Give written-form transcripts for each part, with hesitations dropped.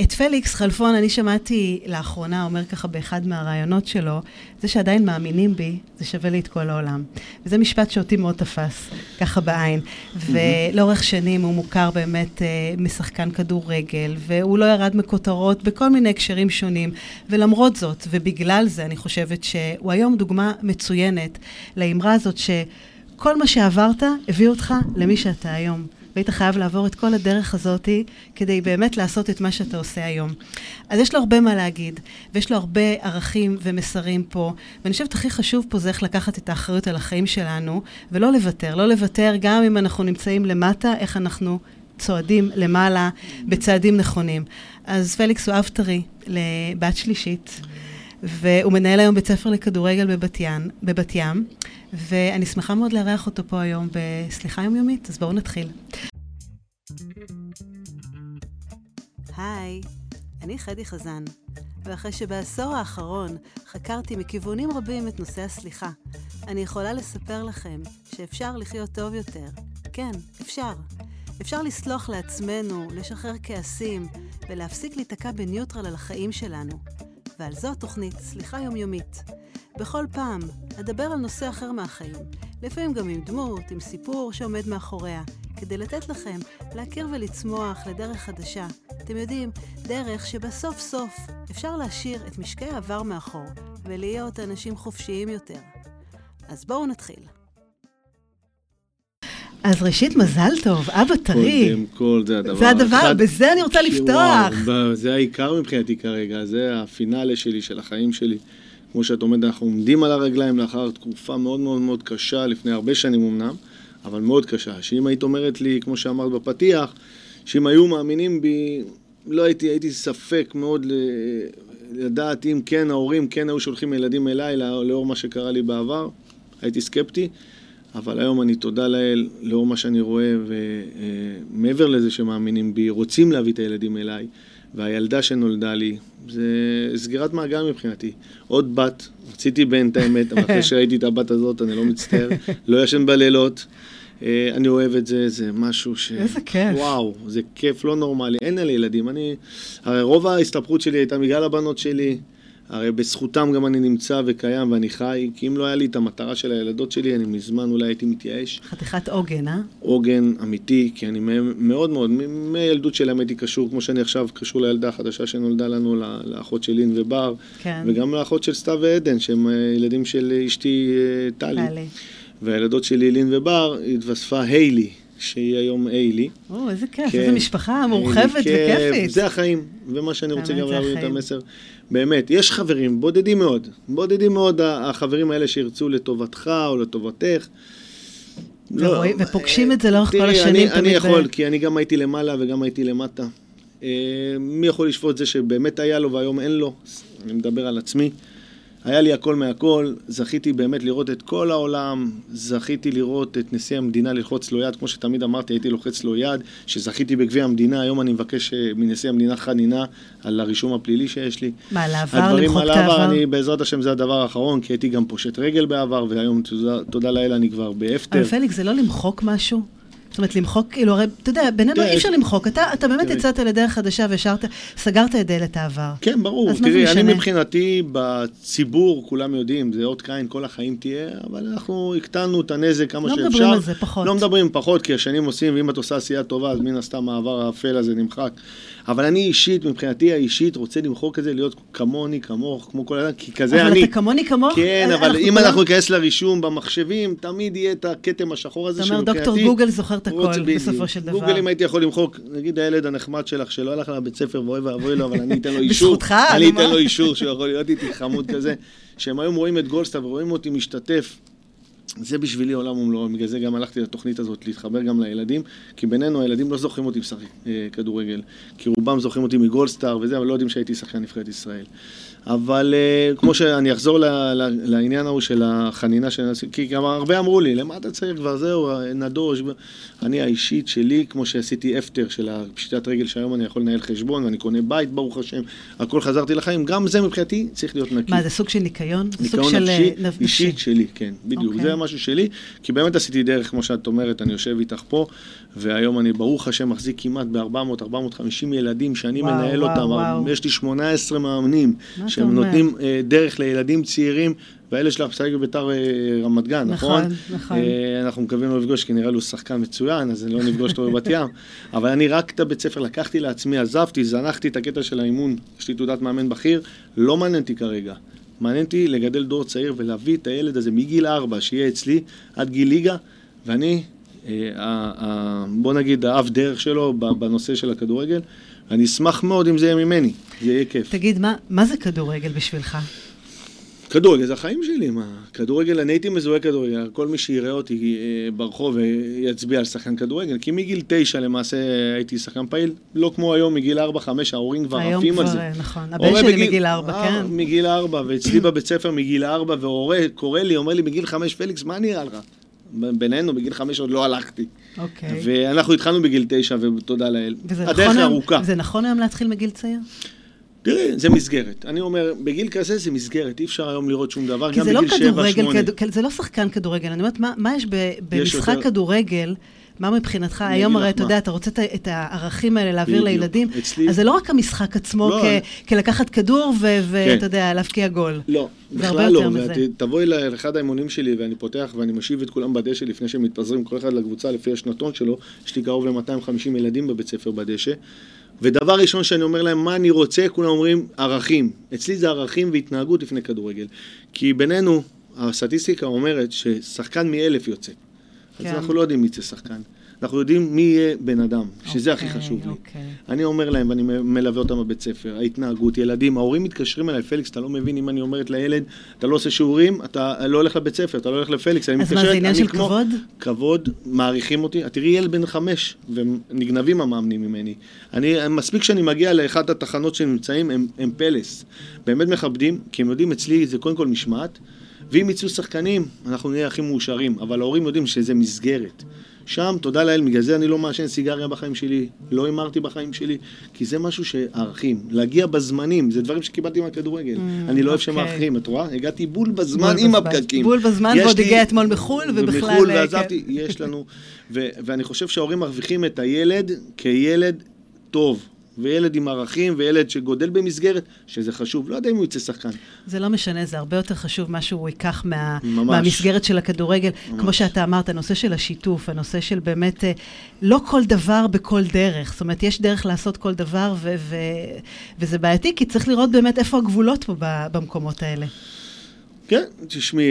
את פליקס חלפון אני שמעתי לאחרונה אומר ככה באחד מהרעיונות שלו, זה שעדיין מאמינים בי, זה שווה לי את כל העולם. וזה משפט שאותי מאוד תפס, ככה בעין. ולאורך שנים הוא מוכר באמת משחקן כדורגל, והוא לא ירד מכותרות בכל מיני הקשרים שונים. ולמרות זאת, ובגלל זה אני חושבת שהוא היום דוגמה מצוינת לאמרה הזאת שכל מה שעברת הביא אותך למי שאתה היום. והיית חייב לעבור את כל הדרך הזאת כדי באמת לעשות את מה שאתה עושה היום. אז יש לו הרבה מה להגיד, ויש לו הרבה ערכים ומסרים פה, ואני חושבת הכי חשוב פה זה איך לקחת את האחריות על החיים שלנו, ולא לוותר, לא לוותר גם אם אנחנו נמצאים למטה, איך אנחנו צועדים למעלה בצעדים נכונים. אז פליקס הוא אב טרי לבת שלישית, והוא מנהל היום בית ספר לכדורגל בבת ים, ואני שמחה מאוד לארח אותו פה היום בסליחה יומיומית, אז בואו נתחיל. היי, אני חדי חזן, ואחרי שבעשור האחרון חקרתי מכיוונים רבים את נושא הסליחה, אני יכולה לספר לכם שאפשר לחיות טוב יותר. כן, אפשר. אפשר לסלוח לעצמנו, לשחרר כעסים, ולהפסיק להתעקע בניוטרל על החיים שלנו. ועל זו התוכנית, סליחה יומיומית. בכל פעם, אדבר על נושא אחר מהחיים, לפעמים גם עם דמות, עם סיפור שעומד מאחוריה, כדי לתת לכם להכיר ולצמוח לדרך חדשה. אתם יודעים, דרך שבסוף סוף אפשר להשאיר את משקעי העבר מאחור, ולהיות אנשים חופשיים יותר. אז בואו נתחיל. אז ראשית, מזל טוב, אבא טרי. קודם כל, זה הדבר, בזה אני רוצה לפתוח. זה העיקר מבחינתי כרגע, זה הפינאלה שלי, של החיים שלי. כמו שאת אומרת, אנחנו עומדים על הרגליים לאחר תקופה מאוד מאוד מאוד קשה, לפני הרבה שנים אמנם, אבל מאוד קשה. שאם היית אומרת לי, כמו שאמרת בפתיח, שאם היו מאמינים בי, לא הייתי ספק מאוד לדעת אם כן, ההורים כן היו שולחים ילדים אליי, לאור מה שקרה לי בעבר, הייתי סקפטי. אבל היום אני תודה לאל, לאור מה שאני רואה, ומעבר לזה שמאמינים בי, רוצים להביא את הילדים אליי, והילדה שנולדה לי, זה סגירת מעגל מבחינתי. עוד בת, רציתי בן את האמת, אבל אחרי שראיתי את הבת הזאת, אני לא מצטער, לא ישן בלילות, אני אוהב את זה, זה משהו ש... איזה כיף. וואו, זה כיף לא נורמלי, אין על ילדים, הרי רוב ההסתפרות שלי הייתה מגלל הבנות שלי, הרי בזכותם גם אני נמצא וקיים ואני חי, כי אם לא היה לי את המטרה של הילדות שלי, אני מזמן אולי הייתי מתייאש. חתיכת עוגן, אה? עוגן אמיתי, כי אני מאוד מאוד, מהילדות שלי הייתי קשור, כמו שאני עכשיו קשור לילדה החדשה שנולדה לנו, לאחות של לין ובר, כן. וגם לאחות של סתיו ועדן, שהם ילדים של אשתי טלי. והילדות שלי לין ובר, התווספה היילי. שהיא היום איילי. או, איזה כיף, איזה משפחה מורחבת וכיפית. זה החיים, ומה שאני רוצה גם להביא את המסר. באמת, יש חברים, בודדים מאוד. בודדים מאוד החברים האלה שירצו לטובתך או לטובתך. ופוגשים את זה לאורך כל השנים. אני יכול, כי אני גם הייתי למעלה וגם הייתי למטה. מי יכול לשפוט זה שבאמת היה לו והיום אין לו? אני מדבר על עצמי. היה לי הכל מהכל, זכיתי באמת לראות את כל העולם, זכיתי לראות את נשיא המדינה ללחוץ לו יד, כמו שתמיד אמרתי, הייתי לוחץ לו יד, שזכיתי בגביע המדינה, היום אני מבקש מנשיא המדינה חנינה על הרישום הפלילי שיש לי. מה, לעבר, למחוק את העבר? בעזרת השם זה הדבר האחרון, כי הייתי גם פושט רגל בעבר, והיום תודה לאל אני כבר באפטר. אבל פליקס, זה לא למחוק משהו? זאת אומרת, למחוק, כאילו, הרי, אתה יודע, בינינו אי אפשר למחוק, אתה באמת יצאת לדרך חדשה ושארת, סגרת את דלת העבר. כן, ברור, תראי, אני מבחינתי בציבור, כולם יודעים, זה עוד קין, כל החיים תהיה, אבל אנחנו הקטנו את הנזק כמה שאפשר. לא מדברים על זה, פחות. לא מדברים פחות, כי השנים עושים, ואם את עושה עשייה טובה, אז מן הסתם העבר האפל הזה נמחק. אבל אני אישית, מבחינתי האישית, רוצה למחוק את זה, להיות כמוני, כמוך, כמו כל אדם, כי כזה אני. אבל אתה כמוני, כמוך? כן, אבל אם אנחנו נכנס לרישום במחשבים, תמיד יהיה את הכתם השחור הזה שמבחינתי. זאת אומרת, דוקטור גוגל זוכר את הכל, בסופו של דבר. גוגל, אם הייתי יכול למחוק, נגיד הילד הנחמד שלך, שלא הלך לבית ספר ואוי ואבוי לו, אבל אני אתן לו אישור. בזכותך? אני אתן לו אישור, שהוא יכול להיות איתי חמוד כזה. שהם היום רואים את גולדסטאר ורואים אותי משתתף. זה בשבילי עולם ומלואו, בגלל זה גם הלכתי לתוכנית הזאת להתחבר גם לילדים, כי בינינו הילדים לא זוכרים אותי משחק כדורגל, כי רובם זוכרים אותי מגולדסטאר וזה, אבל לא יודעים שהייתי שחקן נבחרת ישראל. אבל כמו שאני אחזור לעניין ההוא של החנינה, כי גם הרבה אמרו לי, למה אתה צריך כבר זהו, נדוש, אני האישית שלי, כמו שעשיתי אפטר של פשיטת רגל שהיום אני יכול לנהל חשבון, ואני קונה בית, ברוך השם, הכל חזרתי לחיים, גם זה מבחינתי צריך להיות נקי. מה, זה סוג של ניקיון? ניקיון נפשי, אישית שלי, כן, בדיוק. זה מה משהו שלי, כי באמת עשיתי דרך, כמו שאת אומרת, אני יושב איתך פה, והיום אני ברוך השם מחזיק כמעט ב-400-450 ילדים שאני מנהל אותם, יש לי 18 מאמנים, שהם נותנים דרך לילדים צעירים, והאלה שלך פסק בביתר רמת גן, נכון? נכון. אנחנו מקווים לא לפגוש, כי נראה לו שחקן מצוין, אז לא נפגוש אותו בבת ים. אבל אני רק את הבית ספר לקחתי לעצמי, עזבתי, זנחתי את הקטע של האימון, יש לי תעודת מאמן בכיר, לא מעניינתי כרגע. מעניינתי לגדל דור צעיר ולהביא את הילד הזה מגיל 4, שיהיה אצלי, עד גיל ליגה, ואני, בוא נגיד, האב דרך שלו בנושא של הכדורגל, אני אשמח מאוד אם זה יהיה ממני, זה יהיה כיף. תגיד, מה זה כדורגל בשבילך? כדורגל, זה החיים שלי, מה? כדורגל, אני הייתי מזוהה כדורגל, כל מי שיראה אותי ברחוב יצביע על שחקן כדורגל, כי מגיל 9 למעשה הייתי שחקן פעיל, לא כמו היום, מגיל 4-5, ההורים כבר עפים על זה. היום כבר, נכון, הבן שלי מגיל 4, כן. מגיל 4, ואצלי בבית ספר מגיל 4, והורה קורא לי, אומר לי, מגיל 5, פליקס, מה נראה לך? בינינו, בגיל 5 עוד לא הלכתי. אוקיי. ואנחנו התחלנו בגיל 9, ותודה לאל. הדרך ארוכה. זה נכון היום להתחיל מגיל צעיר? תראי, זה מסגרת. אני אומר, בגיל כזה זה מסגרת, אי אפשר היום לראות שום דבר, גם בגיל 7-8. זה לא שחקן כדורגל, אני אומרת, מה יש במשחק כדורגל, מה מבחינתך? היום הרי, אתה יודע, אתה רוצה את הערכים האלה להעביר לילדים, אז זה לא רק המשחק עצמו כלקחת כדור ואתה יודע, להפקיע גול. לא, בכלל לא. תבואי לאחד האימונים שלי ואני פותח ואני משיב את כולם בדשא לפני שהם מתפזרים, כל אחד לקבוצה לפי השנתון שלו, יש לי קרוב ל-250 ילדים בבית ספר בדשא. ודבר ראשון שאני אומר להם, מה אני רוצה, כולם אומרים, ערכים. אצלי זה ערכים והתנהגות לפני כדורגל. כי בינינו, הסטטיסטיקה אומרת ששחקן מ-1000 יוצא. כן. אז אנחנו לא יודעים מי זה שחקן. אנחנו יודעים מי יהיה בן אדם, שזה הכי חשוב לי. אני אומר להם, ואני מלווה אותם בבית ספר, ההתנהגות, ילדים, ההורים מתקשרים אליי, פליקס, אתה לא מבין אם אני אומרת לילד, אתה לא עושה שיעורים, אתה לא הולך לבית ספר, אתה לא הולך לפליקס, אני מתקשרת, אני כמו... כבוד? כבוד, מעריכים אותי, תראי ילד בן 5, ונגנבים המאמנים ממני. מספיק שאני מגיע לאחת התחנות שנמצאים, הם פלס. באמת מכבדים, כי הם יודעים, אצלי זה קודם כל משמעת, ואם יצאו שחקנים, אנחנו נהיה הכי מאושרים, אבל ההורים יודעים שזה מסגרת. שם, תודה לאל, בגלל זה אני לא מעשן סיגריה בחיים שלי, לא אמרתי בחיים שלי, כי זה משהו שערכים, להגיע בזמנים, זה דברים שקיבלתי מהכדורגל. אני לא אוהב שמאחרים, את רואה? הגעתי בול בזמן עם הפקקים. בול בזמן, ועוד הגע אתמול בחול, ובכלל... בחול, ועזבתי, יש לנו... ואני חושב שההורים מרוויחים את הילד כילד טוב. וילד עם ערכים, וילד שגודל במסגרת, שזה חשוב, לא יודע אם הוא יצא שחקן. זה לא משנה, זה הרבה יותר חשוב מה שהוא ייקח מהמסגרת של הכדורגל. ממש. כמו שאתה אמרת, הנושא של השיתוף, הנושא של באמת, לא כל דבר בכל דרך. זאת אומרת, יש דרך לעשות כל דבר, וזה בעייתי, כי צריך לראות באמת איפה הגבולות פה במקומות האלה. כן, תשמעי,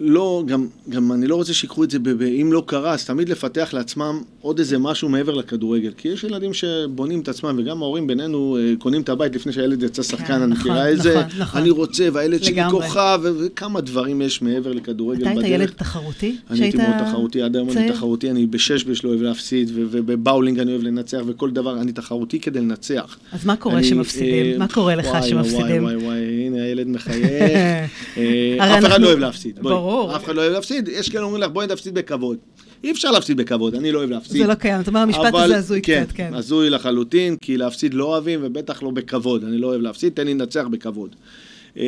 לא, גם אני לא רוצה שיקחו את זה, אם לא קרה, אז תמיד לפתח לעצמם עוד איזה משהו מעבר לכדורגל, כי יש ילדים שבונים את עצמם, וגם ההורים בינינו קונים את הבית לפני שהילד יצא שחקן, אני מכירה איזה, אני רוצה, והילד שלי כוכב, וכמה דברים יש מעבר לכדורגל בדרך. אתה היית ילד תחרותי? אני הייתי מאוד תחרותי, עד היום אני תחרותי, אני בשש לא אוהב להפסיד, ובבאולינג אני אוהב לנצח, וכל דבר אני תחרותי כדי לנצח. אז מה קורה שמפסידים? מה קורה לך שמפסידים? וואי, וואי, וואי, הנה הילד מחייך. אף אחד לא אוהב להפסיד, בואי, אף אחד לא אוהב להפסיד, יש כאלה אומרים לך בואי נפסיד בכבוד, אי אפשר להפסיד בכבוד, אני לא אוהב להפסיד. זה לא קיים, זאת אומרת המשפט הזה הזוי קצת, כן. הזוי לחלוטין, כי להפסיד לא אוהבים ובטח לא בכבוד, אני לא אוהב להפסיד, תן לי לנצח בכבוד.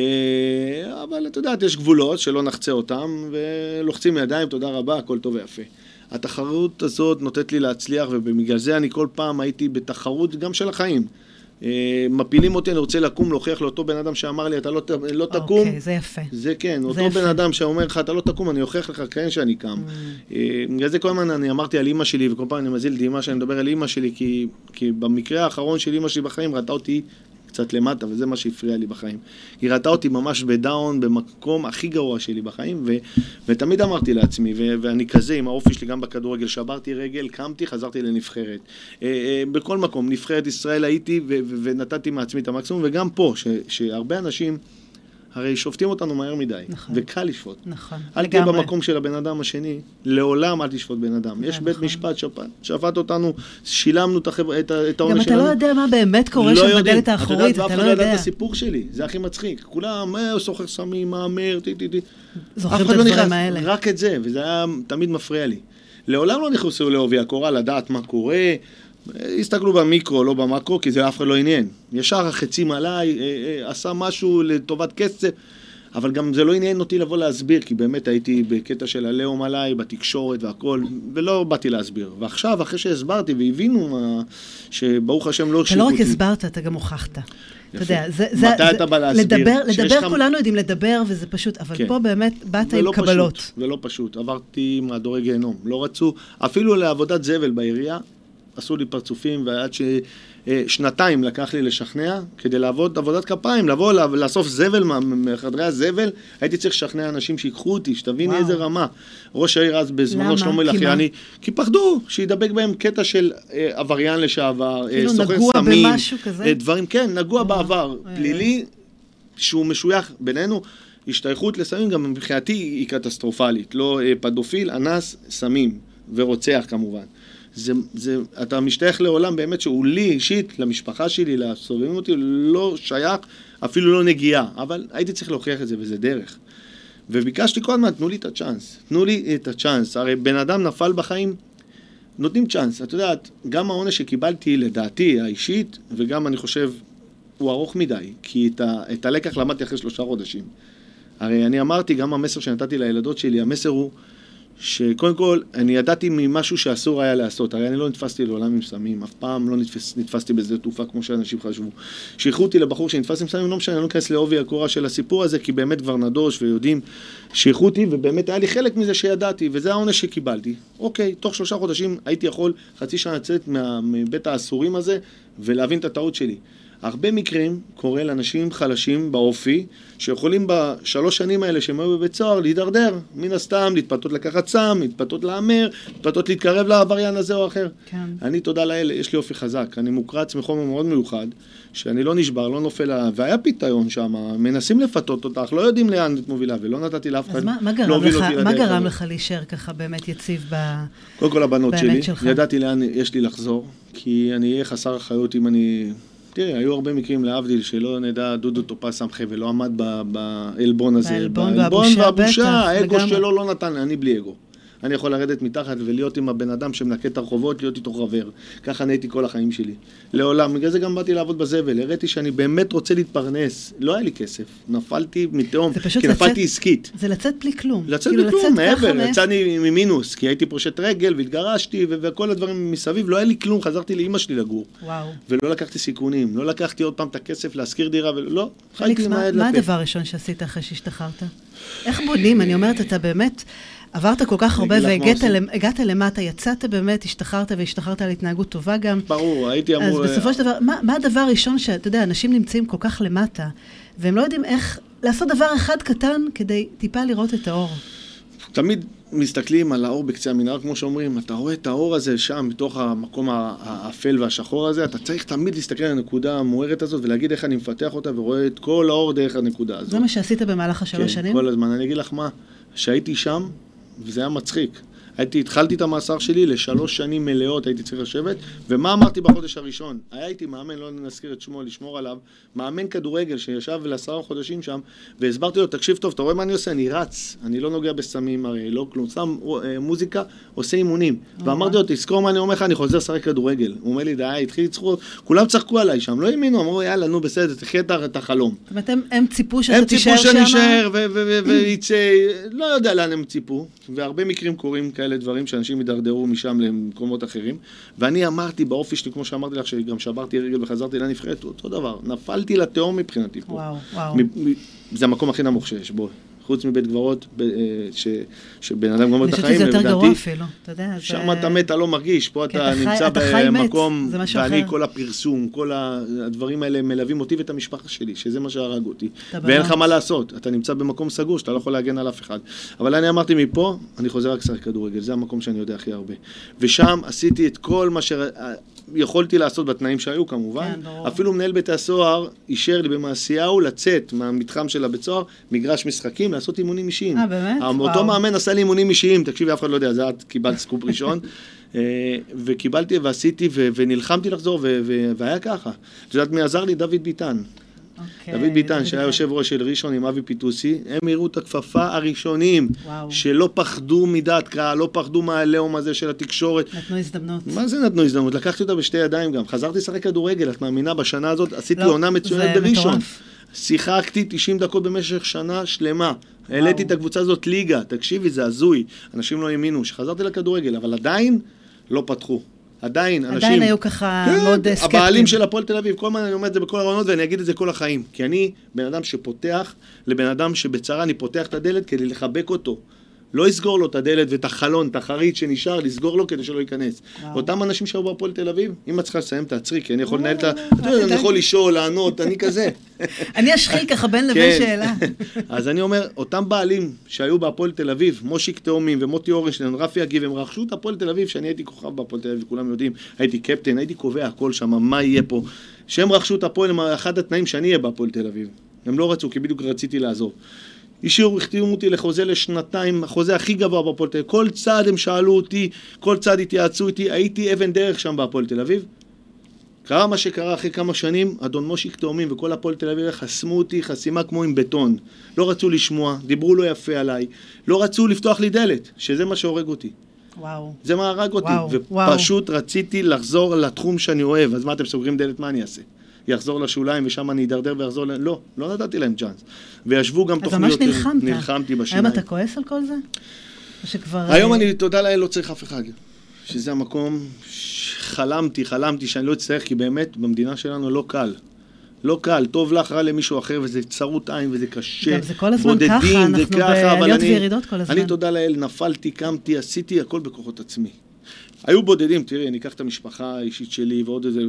אבל את יודעת, יש גבולות שלא נחצה אותם ולוחצים ידיים, תודה רבה, הכל טוב ויפה. התחרות הזאת נותנת לי להצליח ובגלל זה אני כל פעם הייתי בתחרות גם של החיים. מפילים אותי, אני רוצה לקום, להוכיח לאותו בן אדם שאמר לי, אתה לא תקום. אוקיי, זה יפה. זה כן, אותו בן אדם שאומר לך, אתה לא תקום, אני אוכיח לך כן שאני קם. בגלל זה כל הזמן אני אמרתי על אמא שלי, וכל פעם אני מזיל את אמא שאני מדבר על אמא שלי, כי במקרה האחרון של אמא שלי בחיים ראתה אותי קצת למטה, וזה מה שהפריע לי בחיים. היא ראתה אותי ממש בדאון, במקום הכי גרוע שלי בחיים, ותמיד אמרתי לעצמי, ואני כזה, עם האופי שלי גם בכדורגל, שברתי רגל, קמתי, חזרתי לנבחרת. בכל מקום, נבחרת ישראל הייתי, ונתתי מעצמי את המקסימום, וגם פה, שהרבה אנשים, הרי שופטים אותנו מהר מדי, וקל לשפוט. אל תהיה במקום של הבן אדם השני, לעולם אל תשפוט בן אדם. יש בית משפט שפט אותנו, שילמנו את העונש שלנו. גם אתה לא יודע מה באמת קורה שם בדלת האחורית, אתה לא יודע. אתה לא יודע את הסיפור שלי, זה הכי מצחיק. כולם, סוחר סמים, מאמר, זוכרים את הדברים האלה. רק את זה, וזה היה תמיד מפריע לי. לעולם לא נכנסו לעובי הקורה, לדעת מה קורה, הסתכלו במיקרו, לא במקרו, כי זה אף אחד לא עניין. ישר החצים עליי, עשה משהו לטובת כסף. אבל גם זה לא עניין אותי לבוא להסביר, כי באמת הייתי בקטע של הלאום עליי, בתקשורת והכל, ולא באתי להסביר. ועכשיו, אחרי שהסברתי והבינו שברוך השם לא הרשיבו אותי. אתה לא רק הסברת, אתה גם הוכחת. אתה יודע, מתי אתה בא להסביר? לדבר, כולנו יודעים לדבר, וזה פשוט, אבל פה באמת באת עם קבלות. ולא פשוט, עברתי מהדורי גיהנום, לא רצו, אפילו לעבודת זבל בעירייה, עשו לי פרצופים, ועד ששנתיים לקח לי לשכנע, כדי לעבוד עבודת כפיים, לבוא, לאסוף זבל מחדרי הזבל, הייתי צריך לשכנע אנשים שיקחו אותי, שתביני איזה רמה. ראש העיר אז בזמנו שלמה לחייני, כי פחדו שידבק בהם קטע של עבריין לשעבר, סוחר סמים, דברים, כן, נגוע בעבר, פלילי, שהוא משוייך בינינו, השתייכות לסמים, גם מבחינתי היא קטסטרופלית, לא פדופיל, אנס, סמים, ורוצח כמובן. זה, אתה משתייך לעולם באמת שהוא לי אישית, למשפחה שלי, לסובבים אותי, לא שייך, אפילו לא נגיעה, אבל הייתי צריך להוכיח את זה וזה דרך. וביקשתי כל הזמן, תנו לי את הצ'אנס, תנו לי את הצ'אנס, הרי בן אדם נפל בחיים, נותנים צ'אנס, את יודעת, גם העונש שקיבלתי לדעתי האישית, וגם אני חושב, הוא ארוך מדי, כי את הלקח למדתי אחרי 3 חודשים. הרי אני אמרתי, גם המסר שנתתי לילדות שלי, המסר הוא, שקודם כל, אני ידעתי ממשהו שאסור היה לעשות, הרי אני לא נתפסתי לעולם עם סמים, אף פעם לא נתפסתי בזה תעופה כמו שאנשים חשבו. שייכו אותי לבחור שנתפס עם סמים, לא משנה, אני לא נכנס לעובי הקורה של הסיפור הזה, כי באמת כבר נדוש ויודעים, שייכו אותי, ובאמת היה לי חלק מזה שידעתי, וזה העונש שקיבלתי. אוקיי, תוך 3 חודשים הייתי יכול חצי שנה לצאת מבית האסורים הזה, ולהבין את הטעות שלי. הרבה מקרים קורה לאנשים חלשים באופי, שיכולים ב3 שנים האלה שהם היו בבית סוהר להידרדר, מן הסתם, להתפתות לקחת סם, להתפתות לאמר, להתפתות להתקרב לעבריין הזה או אחר. כן. אני, תודה לאל, יש לי אופי חזק. אני מוקרץ מחומר מאוד מיוחד, שאני לא נשבר, לא נופל, והיה פיתיון שם, מנסים לפתות אותך, לא יודעים לאן את מובילה, ולא נתתי לאף אחד, לא הוביל אותי לדרך. אז מה גרם לך להישאר ככה באמת יציב קודם כל הבנות שלי, ידעתי לאן יש לי לחזור, כי אני אהיה חסר אחריות אם אני... תראי, היו הרבה מקרים להבדיל שלא נדע דודו טופס סמכה ולא עמד באלבון הזה. באלבון והבושה, האגו שלו לא נתן, אני בלי אגו. אני יכול לרדת מתחת ולהיות עם הבן אדם שמנקה את הרחובות, להיות איתו חבר. ככה נהייתי כל החיים שלי. לעולם, בגלל זה גם באתי לעבוד בזבל, הראיתי שאני באמת רוצה להתפרנס. לא היה לי כסף, נפלתי מתאום, כי נפלתי עסקית. זה לצאת בלי כלום. לצאת בלי כלום, מעבר, יצאתי ממינוס, כי הייתי פרושת רגל והתגרשתי וכל הדברים מסביב, לא היה לי כלום, חזרתי לאמא שלי לגור. ולא לקחתי סיכונים, לא לקחתי עוד פעם את הכסף להשכיר דירה, ולא, חייתי מהיד לפה. מה הדבר הראשון שעשית אחרי שהשתחררת? איך בונים? אני אומרת, אתה באמת עברת כל כך הרבה והגעת למטה, יצאת באמת, השתחררת והשתחררת על התנהגות טובה גם. ברור, הייתי אמור... אז בסופו של דבר, מה הדבר הראשון שאתה יודע, אנשים נמצאים כל כך למטה, והם לא יודעים איך לעשות דבר אחד קטן כדי טיפה לראות את האור. תמיד מסתכלים על האור בקצה המנהר, כמו שאומרים, אתה רואה את האור הזה שם, מתוך המקום האפל והשחור הזה, אתה צריך תמיד להסתכל על הנקודה המוארת הזאת, ולהגיד איך אני מפתח אותה, ורואה את כל האור דרך הנקודה הזאת. זה מה שעשית במהלך 3 שנים? כל הזמן. אני אגיד לך מה, שהייתי שם, וזה היה מצחיק. התחלתי את המאסר שלי ל3 שנים מלאות, הייתי צריך לשבת, ומה אמרתי בחודש הראשון? הייתי מאמן, לא נזכיר את שמו, לשמור עליו, מאמן כדורגל שישב ל10 חודשים שם, והסברתי לו, תקשיב טוב, אתה רואה מה אני עושה? אני רץ, אני לא נוגע בסמים, הרי לא כלום, שם מוזיקה, עושה אימונים. ואמרתי לו, תזכור מה אני אומר לך, אני חוזר לשחק כדורגל. הוא אומר לי, די, התחיל לצחוק, כולם צחקו עליי שם, לא האמינו, אמרו, יאללה, נו בסדר, תחיה את החלום. זאת אומרת, הם ציפו שאתה תישאר שם? הם ציפו שנשאר ויצא, לא יודע לאן הם ציפו, והרבה מקרים קורים כאלה דברים שאנשים ידרדרו משם למקומות אחרים, ואני אמרתי באופי שלי, כמו שאמרתי לך, שגם שברתי רגל וחזרתי לנבחרת, אותו דבר, נפלתי לתהום מבחינתי פה. וואו, וואו. זה המקום הכי נמוך שיש בו, חוץ מבית גברות, שבן אדם גומר את החיים, אני חושבת שזה יותר גרוע אפילו, אתה יודע. שם אתה מת, אתה לא מרגיש, פה אתה נמצא במקום, ואני כל הפרסום, כל הדברים האלה מלווים אותי ואת המשפחה שלי, שזה מה שהרג אותי. ואין לך מה לעשות, אתה נמצא במקום סגור, שאתה לא יכול להגן על אף אחד. אבל אני אמרתי מפה, אני חוזר רק לשחק כדורגל, זה המקום שאני יודע הכי הרבה. ושם עשיתי את כל מה שיכולתי לעשות בתנאים שהיו כמובן, אפילו מנהל בית הסוהר אישר לי במעשיהו לצאת מהמתחם של הבית סוהר, מגרש משחקים, לעשות אימונים אישיים. באמת? אותו מאמן עשה לי אימונים אישיים, תקשיבי, אף אחד לא יודע, זה את קיבלת סקופ ראשון, וקיבלתי ועשיתי ונלחמתי לחזור, והיה ככה. את יודעת, מי עזר לי? דוד ביטן. דוד ביטן, שהיה יושב ראש של ראשון עם אבי פיטוסי, הם הראו את הכפפה הראשונים, שלא פחדו מדעת קהל, לא פחדו מהלאום הזה של התקשורת. נתנו הזדמנות. מה זה נתנו הזדמנות? לקחתי אותה בשתי ידיים גם. חזרתי לשחק כדורגל, את מאמינה, בשנה הזאת עשיתי עונה מצוינת בראשון. שיחקתי 90 דקות במשך שנה שלמה. העליתי את הקבוצה הזאת ליגה, תקשיבי, זה הזוי. אנשים לא האמינו שחזרתי לכדורגל, אבל עדיין לא פתחו. עדיין אנשים... עדיין היו ככה מאוד סקפטים. הבעלים של הפועל תל אביב, כל מה אני אומר את זה בכל הרעיונות, ואני אגיד את זה כל החיים. כי אני בן אדם שפותח, לבן אדם שבצרה אני פותח את הדלת כדי לחבק אותו. לא יסגור לו את הדלת ואת החלון, את החרית שנשאר, לסגור לו כדי שלא ייכנס. אותם אנשים שהיו בפועל תל אביב, אם את צריכה לסיים, תעצרי, כי אני יכול לנהל את ה... אני יכול לשאול, לענות, אני כזה. אני אשחיל ככה בין לבין שאלה. אז אני אומר, אותם בעלים שהיו בפועל תל אביב, מושיק תאומים ומוטי אורנשטיין, רפי אגיב, הם רכשו את הפועל תל אביב, שאני הייתי כוכב בפועל תל אביב, כולם יודעים, הייתי קפטן, הייתי קובע הכל שם, מה יהיה פה. שהם רכשו את הפועל, אחד התנאים שאני אהיה בפועל תל אביב. הם לא רצו, כי בדיוק רציתי לעזוב. השאירו, הכתירו אותי לחוזה לשנתיים, החוזה הכי גבוה בפועל תל אביב. כל צעד הם שאלו אותי, כל צעד התייעצו איתי, הייתי אבן דרך שם בפועל תל אביב. קרה מה שקרה אחרי כמה שנים, אדון מושיק תאומים וכל הפועל תל אביב חסמו אותי חסימה כמו עם בטון. לא רצו לשמוע, דיברו לא יפה עליי, לא רצו לפתוח לי דלת, שזה מה שהורג אותי. וואו. זה מה הרג אותי, ופשוט רציתי לחזור לתחום שאני אוהב, אז מה אתם סוגרים דלת, מה אני אעשה? יחזור לשוליים, ושם אני אדרדר ויחזור... לא, לא נתתי להם צ'אנס. וישבו גם תוכניות... אז ממש נלחמת. נלחמתי בשיניים. היום אתה כועס על כל זה? היום אני, תודה לאל, לא צריך אף אחד. שזה המקום שחלמתי שאני לא אצטרך, כי באמת במדינה שלנו לא קל. לא קל, טוב לך, רע למישהו אחר, וזה צרות עין, וזה קשה. זה כל הזמן בודדים, ככה, אנחנו בעליות וירידות כל הזמן. אני, תודה לאל, נפלתי, קמתי, עשיתי הכל בכוחות עצמי. היו בודדים, תראי, אני אקח את המשפחה האישית שלי ועוד איזה...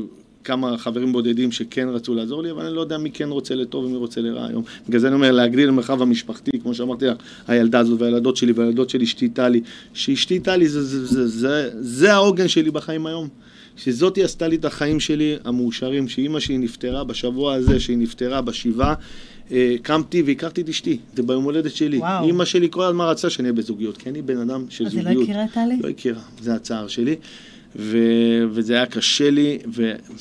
כמה חברים בודדים שכן רצו לעזור לי, אבל אני לא יודע מי כן רוצה לטוב ומי רוצה לרע היום. בגלל זה אני אומר, להגדיל מרחב המשפחתי, כמו שאמרתי לך, הילדה הזאת והילדות שלי, והילדות שלי שתיתה לי. שהשתיתה לי, זה העוגן שלי בחיים היום. שזאתי עשתה לי את החיים שלי המאושרים, שאמא שהיא נפטרה בשבוע הזה, שהיא נפטרה בשבעה, קמתי והכרתי את אשתי, זה ביום הולדת שלי. אמא שלי כל הזמן רצה שאני אהיה בזוגיות, כי אני בן אדם של זוגיות. אז היא לא הכירה, טלי? לא הכירה, זה הצער שלי. וזה היה קשה לי,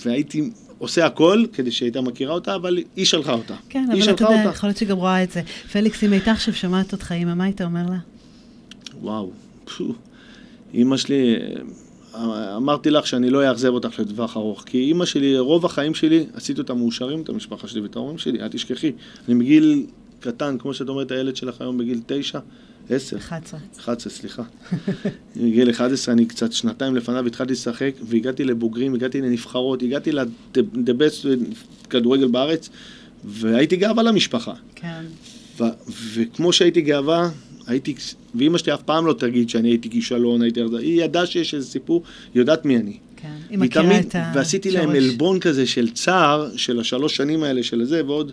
והייתי עושה הכל כדי שהייתה מכירה אותה, אבל היא שלחה אותה. כן, אבל אתה יודע, יכול להיות שגם רואה את זה. פליקס, אם הייתה עכשיו שמעת אותך, אמא, מה היית אומר לה? וואו, אמא שלי, אמרתי לך שאני לא אאכזב אותך לטווח ארוך, כי אמא שלי, רוב החיים שלי, עשיתי אותם מאושרים, את המשפחה שלי ואת ההורים שלי, את תשכחי. אני מגיל קטן, כמו שאת אומרת, הילד שלך היום בגיל 9, 11, סליחה. בגיל 11, אני קצת שנתיים לפניו התחלתי לשחק, והגעתי לבוגרים, הגעתי לנבחרות, הגעתי לדבס כדורגל בארץ, והייתי גאווה למשפחה. כן. וכמו שהייתי גאווה, ואמא שלי אף פעם לא תגיד שאני הייתי כישלון, היא ידעה שיש איזה סיפור, היא יודעת מי אני. כן, היא מכירה את ה... ועשיתי להם אלבון כזה של צער, של השלוש שנים האלה, של זה ועוד...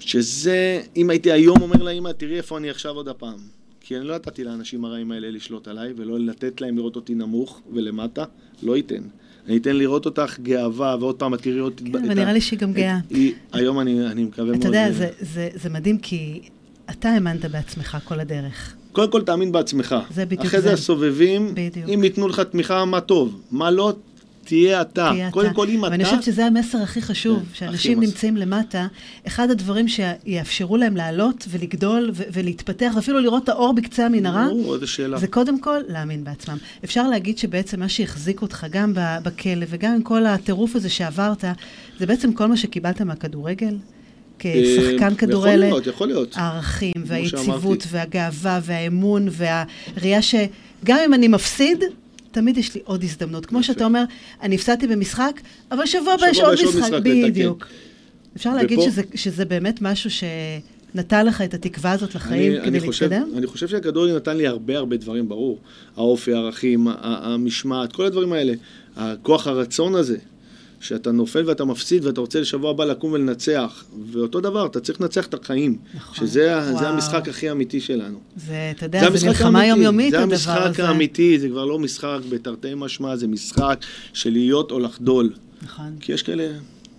שזה, אם הייתי היום אומר לאמא, תראי איפה אני עכשיו עוד הפעם. כי אני לא נתתי לאנשים הרעים האלה לשלוט עליי, ולא לתת להם לראות אותי נמוך ולמטה, לא ייתן. אני אתן לראות אותך גאווה, ועוד פעם את תראי אותי... כן, ונראה לי שהיא גם גאה. היום אני מקווה מאוד... אתה יודע, זה מדהים, כי אתה האמנת בעצמך כל הדרך. קודם כל תאמין בעצמך. זה בדיוק זה. אחרי זה הסובבים, אם ייתנו לך תמיכה, מה טוב. מה לא טוב. תהיה אתה. קודם כל, אם אתה... ואני חושבת שזה המסר הכי חשוב, שאנשים נמצאים למטה, אחד הדברים שיאפשרו להם לעלות ולגדול ולהתפתח, ואפילו לראות את האור בקצה המנהרה, זה קודם כל להאמין בעצמם. אפשר להגיד שבעצם מה שהחזיק אותך גם בכלא, וגם עם כל הטירוף הזה שעברת, זה בעצם כל מה שקיבלת מהכדורגל, כשחקן כדורגל. יכול להיות. הערכים והיציבות והגאווה והאמון והראייה שגם אם אני מפסיד, תמיד יש לי עוד הזדמנות. כמו שאתה אומר, אני הפסעתי במשחק, אבל שבוע יש עוד משחק. בדיוק. אפשר להגיד שזה באמת משהו שנתן לך את התקווה הזאת לחיים כדי להתקדם? אני חושב שהכדורגל נתן לי הרבה דברים, ברור. האופי, הערכים, המשמעת, כל הדברים האלה. הכוח הרצון הזה, שאתה נופל ואתה מפסיד, ואתה רוצה לשבוע הבא לקום ולנצח. ואותו דבר, אתה צריך לנצח את החיים. נכון. שזה המשחק הכי אמיתי שלנו. זה, אתה יודע, זה מלחמה יומיומית, הדבר הזה. זה המשחק האמיתי, זה כבר לא משחק בתרתי משמע, זה משחק של להיות או לחדול. נכון. כי יש כאלה,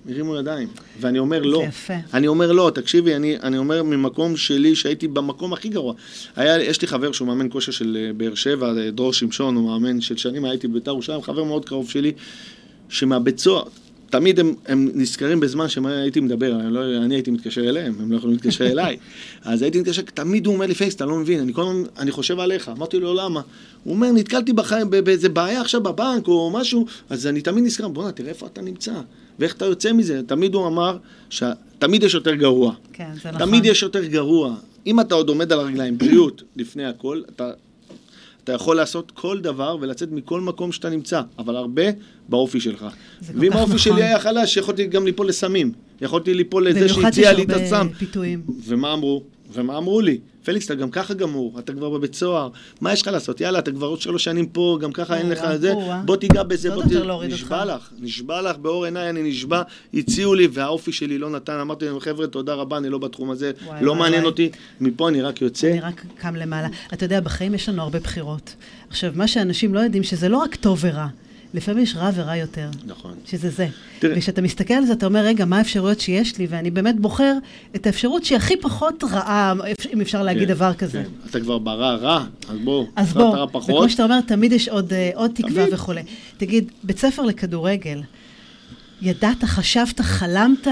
מרימו ידיים. ואני אומר לא. זה יפה. אני אומר לא, תקשיבי, אני אומר ממקום שלי, שהייתי במקום הכי גרוע. יש לי חבר שהוא מאמן כושר של בארשבע, דרור שמשון, הוא מאמן של שנים, הייתי בבית"ר ירושלים, חבר מאוד קרוב שלי. שמהבית סוהר, תמיד הם נזכרים בזמן שמה הייתי מדבר, אני הייתי מתקשר אליהם, הם לא יכולים להתקשר אליי. אז הייתי מתקשר, תמיד הוא אומר לי, פליקס, אתה לא מבין, אני חושב עליך. אמרתי לו, למה? הוא אומר, נתקלתי באיזה בעיה עכשיו בבנק או משהו, אז אני תמיד נזכר, בוא'נה, תראה איפה אתה נמצא, ואיך אתה יוצא מזה. תמיד הוא אמר, תמיד יש יותר גרוע. כן, זה נכון. תמיד יש יותר גרוע. אם אתה עוד עומד על הרגליים, בריאות, לפני הכל, אתה יכול לעשות כל דבר ולצאת מכל מקום שאתה נמצא, אבל הרבה באופי שלך. ואם האופי שלי היה חלש, יכולתי גם ליפול לסמים. יכולתי ליפול לזה שהציע לי את הסם. ומה אמרו לי? פליקס, אתה גם ככה גמור, אתה כבר בבית סוהר, מה יש לך לעשות? יאללה, אתה כבר עוד 3 שנים פה, גם ככה אין לך את זה, בוא תיגע בזה, נשבע לך, באור עיניי אני נשבע, הציעו לי, והאופי שלי לא נתן, אמרתי להם, חבר'ה, תודה רבה, אני לא בתחום הזה, לא מעניין אותי, מפה אני רק יוצא. אני רק קם למעלה. אתה יודע, בחיים יש לנו הרבה בחירות. עכשיו, מה שאנשים לא יודעים, שזה לא רק טוב ורע, לפעמים יש רע ורע יותר. נכון. שזה זה. וכשאתה מסתכל על זה, אתה אומר, רגע, מה האפשרויות שיש לי? ואני באמת בוחר את האפשרות שהיא הכי פחות רעה, אם אפשר להגיד דבר כזה. כן, אתה כבר ברע רע, אז בוא. אז בוא, וכמו שאתה אומר, תמיד יש עוד תקווה וכו'. תגיד, בית ספר לכדורגל, ידעת, חשבת, חלמת?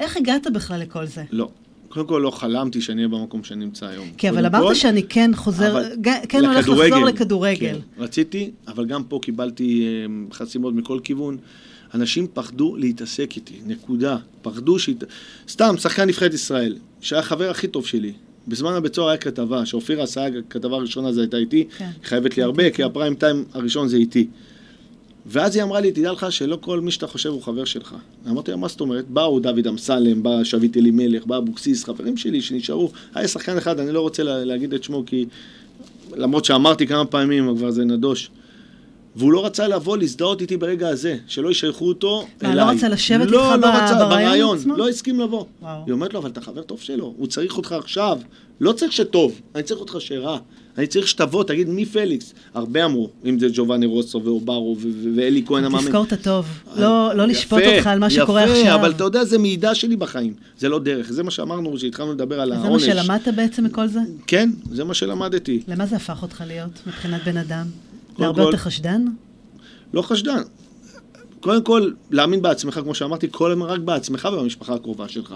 איך הגעת בכלל לכל זה? לא. קודם כל לא חלמתי שאני אהיה במקום שאני נמצא היום. כן, אבל אמרת שאני כן חוזר, כן הולך לחזור לכדורגל. רציתי, אבל גם פה קיבלתי חסימות מכל כיוון. אנשים פחדו להתעסק איתי, נקודה. פחדו סתם, שחקן נבחרת ישראל, שהיה החבר הכי טוב שלי. בזמן הבית סוהר היה כתבה, שאופיר עשה, הכתבה הראשונה זה הייתה איתי, היא חייבת לי הרבה, כי הפריים טיים הראשון זה איתי. ואז היא אמרה לי, תדע לך שלא כל מי שאתה חושב הוא חבר שלך. אמרתי, מה זאת אומרת? באו דוד אמסלם, בא שביט אלי מלך, בא בוקסיס, חברים שלי שנשארו. היה שחקן אחד, אני לא רוצה להגיד את שמו, כי למרות שאמרתי כמה פעמים, כבר זה נדוש. והוא לא רצה לבוא להזדהות איתי ברגע הזה, שלא ישייכו אותו אליי. לא רצה לשבת איתך ברעיון עצמו? לא הסכים לבוא. היא אומרת לו, אבל אתה חבר טוב שלו, הוא צריך אותך עכשיו. לא צריך שטוב, אני צריך אותך שרע. אני צריך שתבוא, תגיד מי פליקס. הרבה אמרו, אם זה ג'ובאני רוסו ואוברו ואלי כהן המאמן. תזכור את הטוב, לא לשפוט אותך על מה שקורה עכשיו. יפה, אבל אתה יודע, זה מידע שלי בחיים. זה לא דרך, זה מה שאמרנו שהתחלנו לדבר על העונש. זה מה שלמדת בעצם מכל זה? כן, זה מה שלמדתי. למה זה הפך אותך להיות מבחינת בן אדם? להרבה יותר חשדן? לא חשדן. קודם כל, להאמין בעצמך, כמו שאמרתי, כל הזמן רק בעצמך ובמשפחה הקרובה שלך.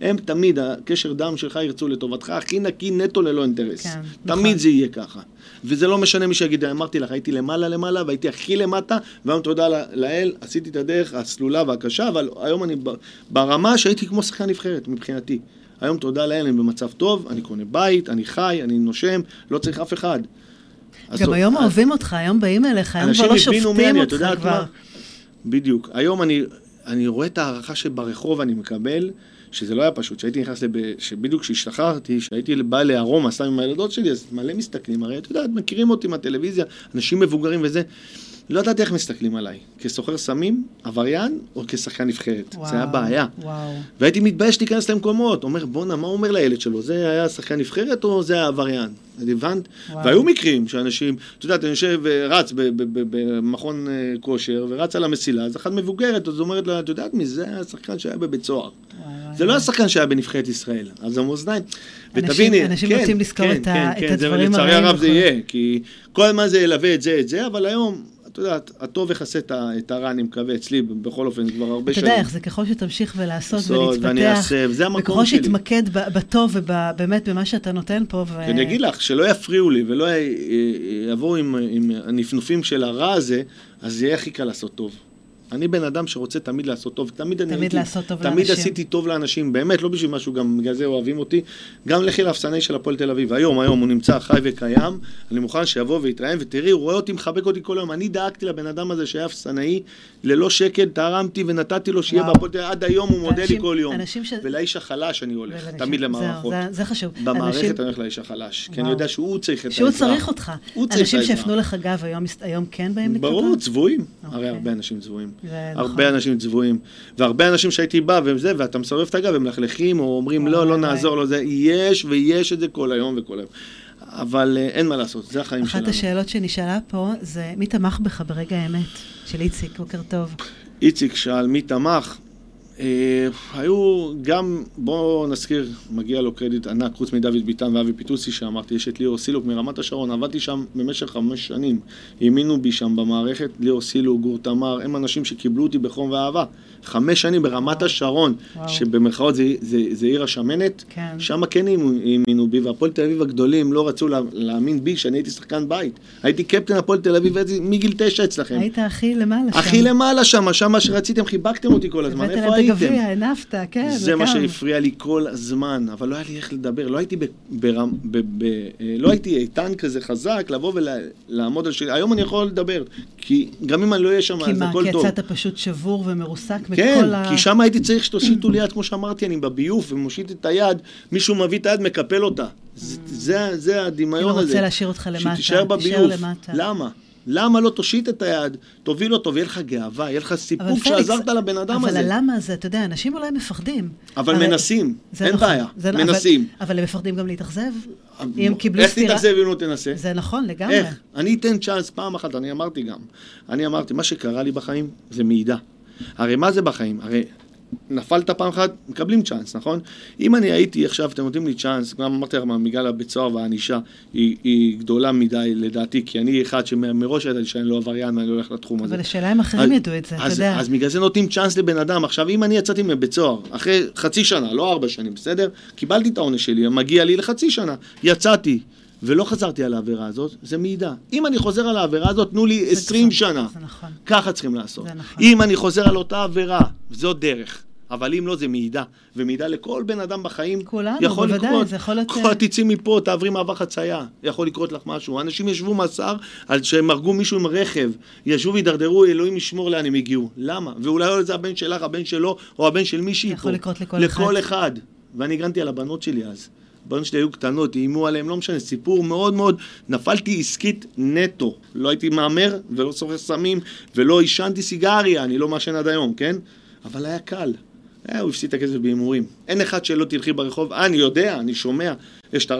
הם תמיד, הקשר דם שלך ירצו לטובתך, הכי נקי נטו ללא אינטרס. כן, תמיד נכון. זה יהיה ככה. וזה לא משנה מי שיגיד, אמרתי לך, הייתי למעלה, והייתי הכי למטה, והיום תודה לאל, עשיתי את הדרך הסלולה והקשה, אבל היום אני ברמה שהייתי כמו שחקן נבחרת מבחינתי. היום תודה לאל, אני במצב טוב, אני קונה בית, אני חי, אני נושם, לא צריך אף אחד. גם היום אוהבים אותך, היום באים אליך, היום כבר לא שופטים אותך כבר. בדיוק. היום אני רואה את הערכה שברחוב אני מקבל, שזה לא היה פשוט, שהייתי נכנס שבדיוק כשהשתחררתי, שהייתי בא לארומה, סתם עם הילדות שלי, אז מלא מסתכלים, הרי את יודעת, מכירים אותי מהטלוויזיה, אנשים מבוגרים וזה, לא יודעת איך מסתכלים עליי, כסוחר סמים, עבריין, או כשחקן נבחרת, זה היה בעיה. והייתי מתבייש להיכנס למקומות, אומר, בונה, מה אומר לילד שלו, זה היה שחקן נבחרת או זה היה עבריין? הבנת? והיו מקרים שאנשים, אתה יודעת, אני יושב ורץ במכון כושר, ורץ על המסילה, אז אחת מבוגרת, אז אומרת לה, אתה יודעת מי, זה היה שחקן שהיה בבית סוהר. זה לא השחקן שהיה בנבחרת ישראל, אז המאזניים. ותביני, אנשים רוצים לזכור את הדברים הרעים. לצערי הרב זה יהיה, כי כל מה זה ילווה את זה, אבל היום, אתה יודע, הטוב יחסה את הרע, אני מקווה, אצלי, בכל אופן, כבר הרבה שנים. אתה יודע איך, זה ככל שתמשיך ולעשות ולהתפתח, וככל שתתמקד בטוב ובאמת במה שאתה נותן פה. אני אגיד לך, שלא יפריעו לי ולא יבואו עם הנפנופים של הרע הזה, אז יהיה הכי קל לעשות טוב. אני בן אדם שרוצה תמיד לעשות טוב, תמיד עשיתי טוב לאנשים, באמת, לא בשביל משהו, גם בגלל זה אוהבים אותי, גם לכי להפסני של הפועל תל אביב, היום הוא נמצא חי וקיים, אני מוכן שיבוא ויתראה, ותראי, הוא רואה אותי, מחבק אותי כל היום, אני דאגתי לבן אדם הזה שהיה הפסנאי, ללא שקל, תרמתי ונתתי לו שיהיה בהפועל תל אביב, עד היום הוא מודה לי כל יום, ולאיש החלש אני הולך, תמיד למערכות, זה חשוב, במערכת אני הולך לאיש החלש, כי אני יודע שהוא צריך את העזרה, שהוא צריך אותך, אנשים שהפנו לך גב היום כן בהם לקבל, ברור, צבועים, הרי הרבה אנשים צבועים. הרבה אנשים צבועים, והרבה אנשים שהייתי בא וזה, ואתה מסרב את הגב, הם מלכלכים או אומרים לא, לא נעזור לו, זה יש ויש את זה כל היום וכל היום, אבל אין מה לעשות, זה החיים שלנו. אחת השאלות שנשאלה פה זה מי תמך בך ברגע האמת של איציק, בוקר טוב. איציק שאל מי תמך, היו גם, בואו נזכיר, מגיע לו קרדיט ענק, חוץ מדוד ביטן ואבי פיטוסי שאמרתי, יש את ליאור סילוק מרמת השרון, עבדתי שם במשך 5 שנים, האמינו בי שם במערכת, ליאור סילוק, גור תמר, הם אנשים שקיבלו אותי בחום ואהבה, 5 שנים ברמת השרון, שבמרכאות זה עיר השמנת, שם כן האמינו בי, והפועל תל אביב הגדולים לא רצו להאמין בי שאני הייתי שחקן בית, הייתי קפטן הפועל תל אביב מגיל 9 אצלכם. היית הכי למעלה שם. הכי למעלה שם, שם שרציתם, חיבקתם אותי כל הזמן, איפה הייתם? הענפת, כן, זה מה שהפריע לי כל הזמן, אבל לא היה לי איך לדבר, לא הייתי לא הייתי איתן כזה חזק, לבוא ולעמוד על שלי, היום אני יכול לדבר, כי גם אם אני לא אהיה שם, אז הכל טוב. כי יצאת פשוט שבור ומרוסק מכל ה... כן, כי שם הייתי צריך שתושיטו לי יד, כמו שאמרתי, אני בביוף ומושיט את היד, מישהו מביא את היד, מקפל אותה. זה הדמיון הזה. רוצה להשאיר אותך למטה, שתישאר בביוף. למה? למה לא תושיט את היד, תוביל אותו, ויהיה לך גאווה, יהיה לך סיפוק שעזרת לבן אדם הזה. אבל למה זה, אתה יודע, אנשים אולי מפחדים. אבל מנסים, אין בעיה, מנסים. אבל הם מפחדים גם להתאכזב. איך תתאכזב אם לא תנסה? זה נכון, לגמרי. איך? אני אתן צ'אנס פעם אחת, אני אמרתי, מה שקרה לי בחיים זה מידע. הרי מה זה בחיים? הרי נפלת פעם אחת, מקבלים צ'אנס, נכון? אם אני הייתי עכשיו, אתם נותנים לי צ'אנס, גם אמרתי לך, בגלל הבית סוהר והענישה היא גדולה מדי לדעתי, כי אני אחד שמראש הייתה לי שאני לא עבריין ואני לא הולך לתחום הזה. אבל השאלה אם אחרים ידעו את זה, אתה יודע. אז בגלל זה נותנים צ'אנס לבן אדם. עכשיו, אם אני יצאתי מבית סוהר, אחרי 5 שנים, לא 4 שנים, בסדר? קיבלתי את העונש שלי, מגיע לי 5 שנים. יצאתי. ולא חזרתי על העבירה הזאת, זה מידע. אם אני חוזר על העבירה הזאת, תנו לי 20 שנה. זה נכון. ככה צריכים לעשות. זה נכון. אם אני חוזר על אותה עבירה, זו דרך. אבל אם לא, זה מידע. ומידע לכל בן אדם בחיים. כולנו, בוודאי, זה יכול להיות... תצאי מפה, תעברי מעבר חצייה. יכול לקרות לך משהו. אנשים ישבו מאסר על שהם הרגו מישהו עם רכב. ישבו וידרדרו, אלוהים ישמור לאן הם הגיעו. למה? ואולי זה הבן שלך, הבן שלו, או הבן של מישהי פה. יכול לקרות לכל אחד. ואני הגנתי על הבנות שלי אז. הבנות שלי היו קטנות, אימו עליהם, לא משנה, סיפור מאוד מאוד, נפלתי עסקית נטו, לא הייתי מאמר ולא סוחר סמים, ולא עישנתי סיגריה, אני לא מעשן עד היום, כן? אבל היה קל, הוא הפסיד את הכסף באימורים, אין אחד שלא תלכי ברחוב, אני יודע, אני שומע, יש את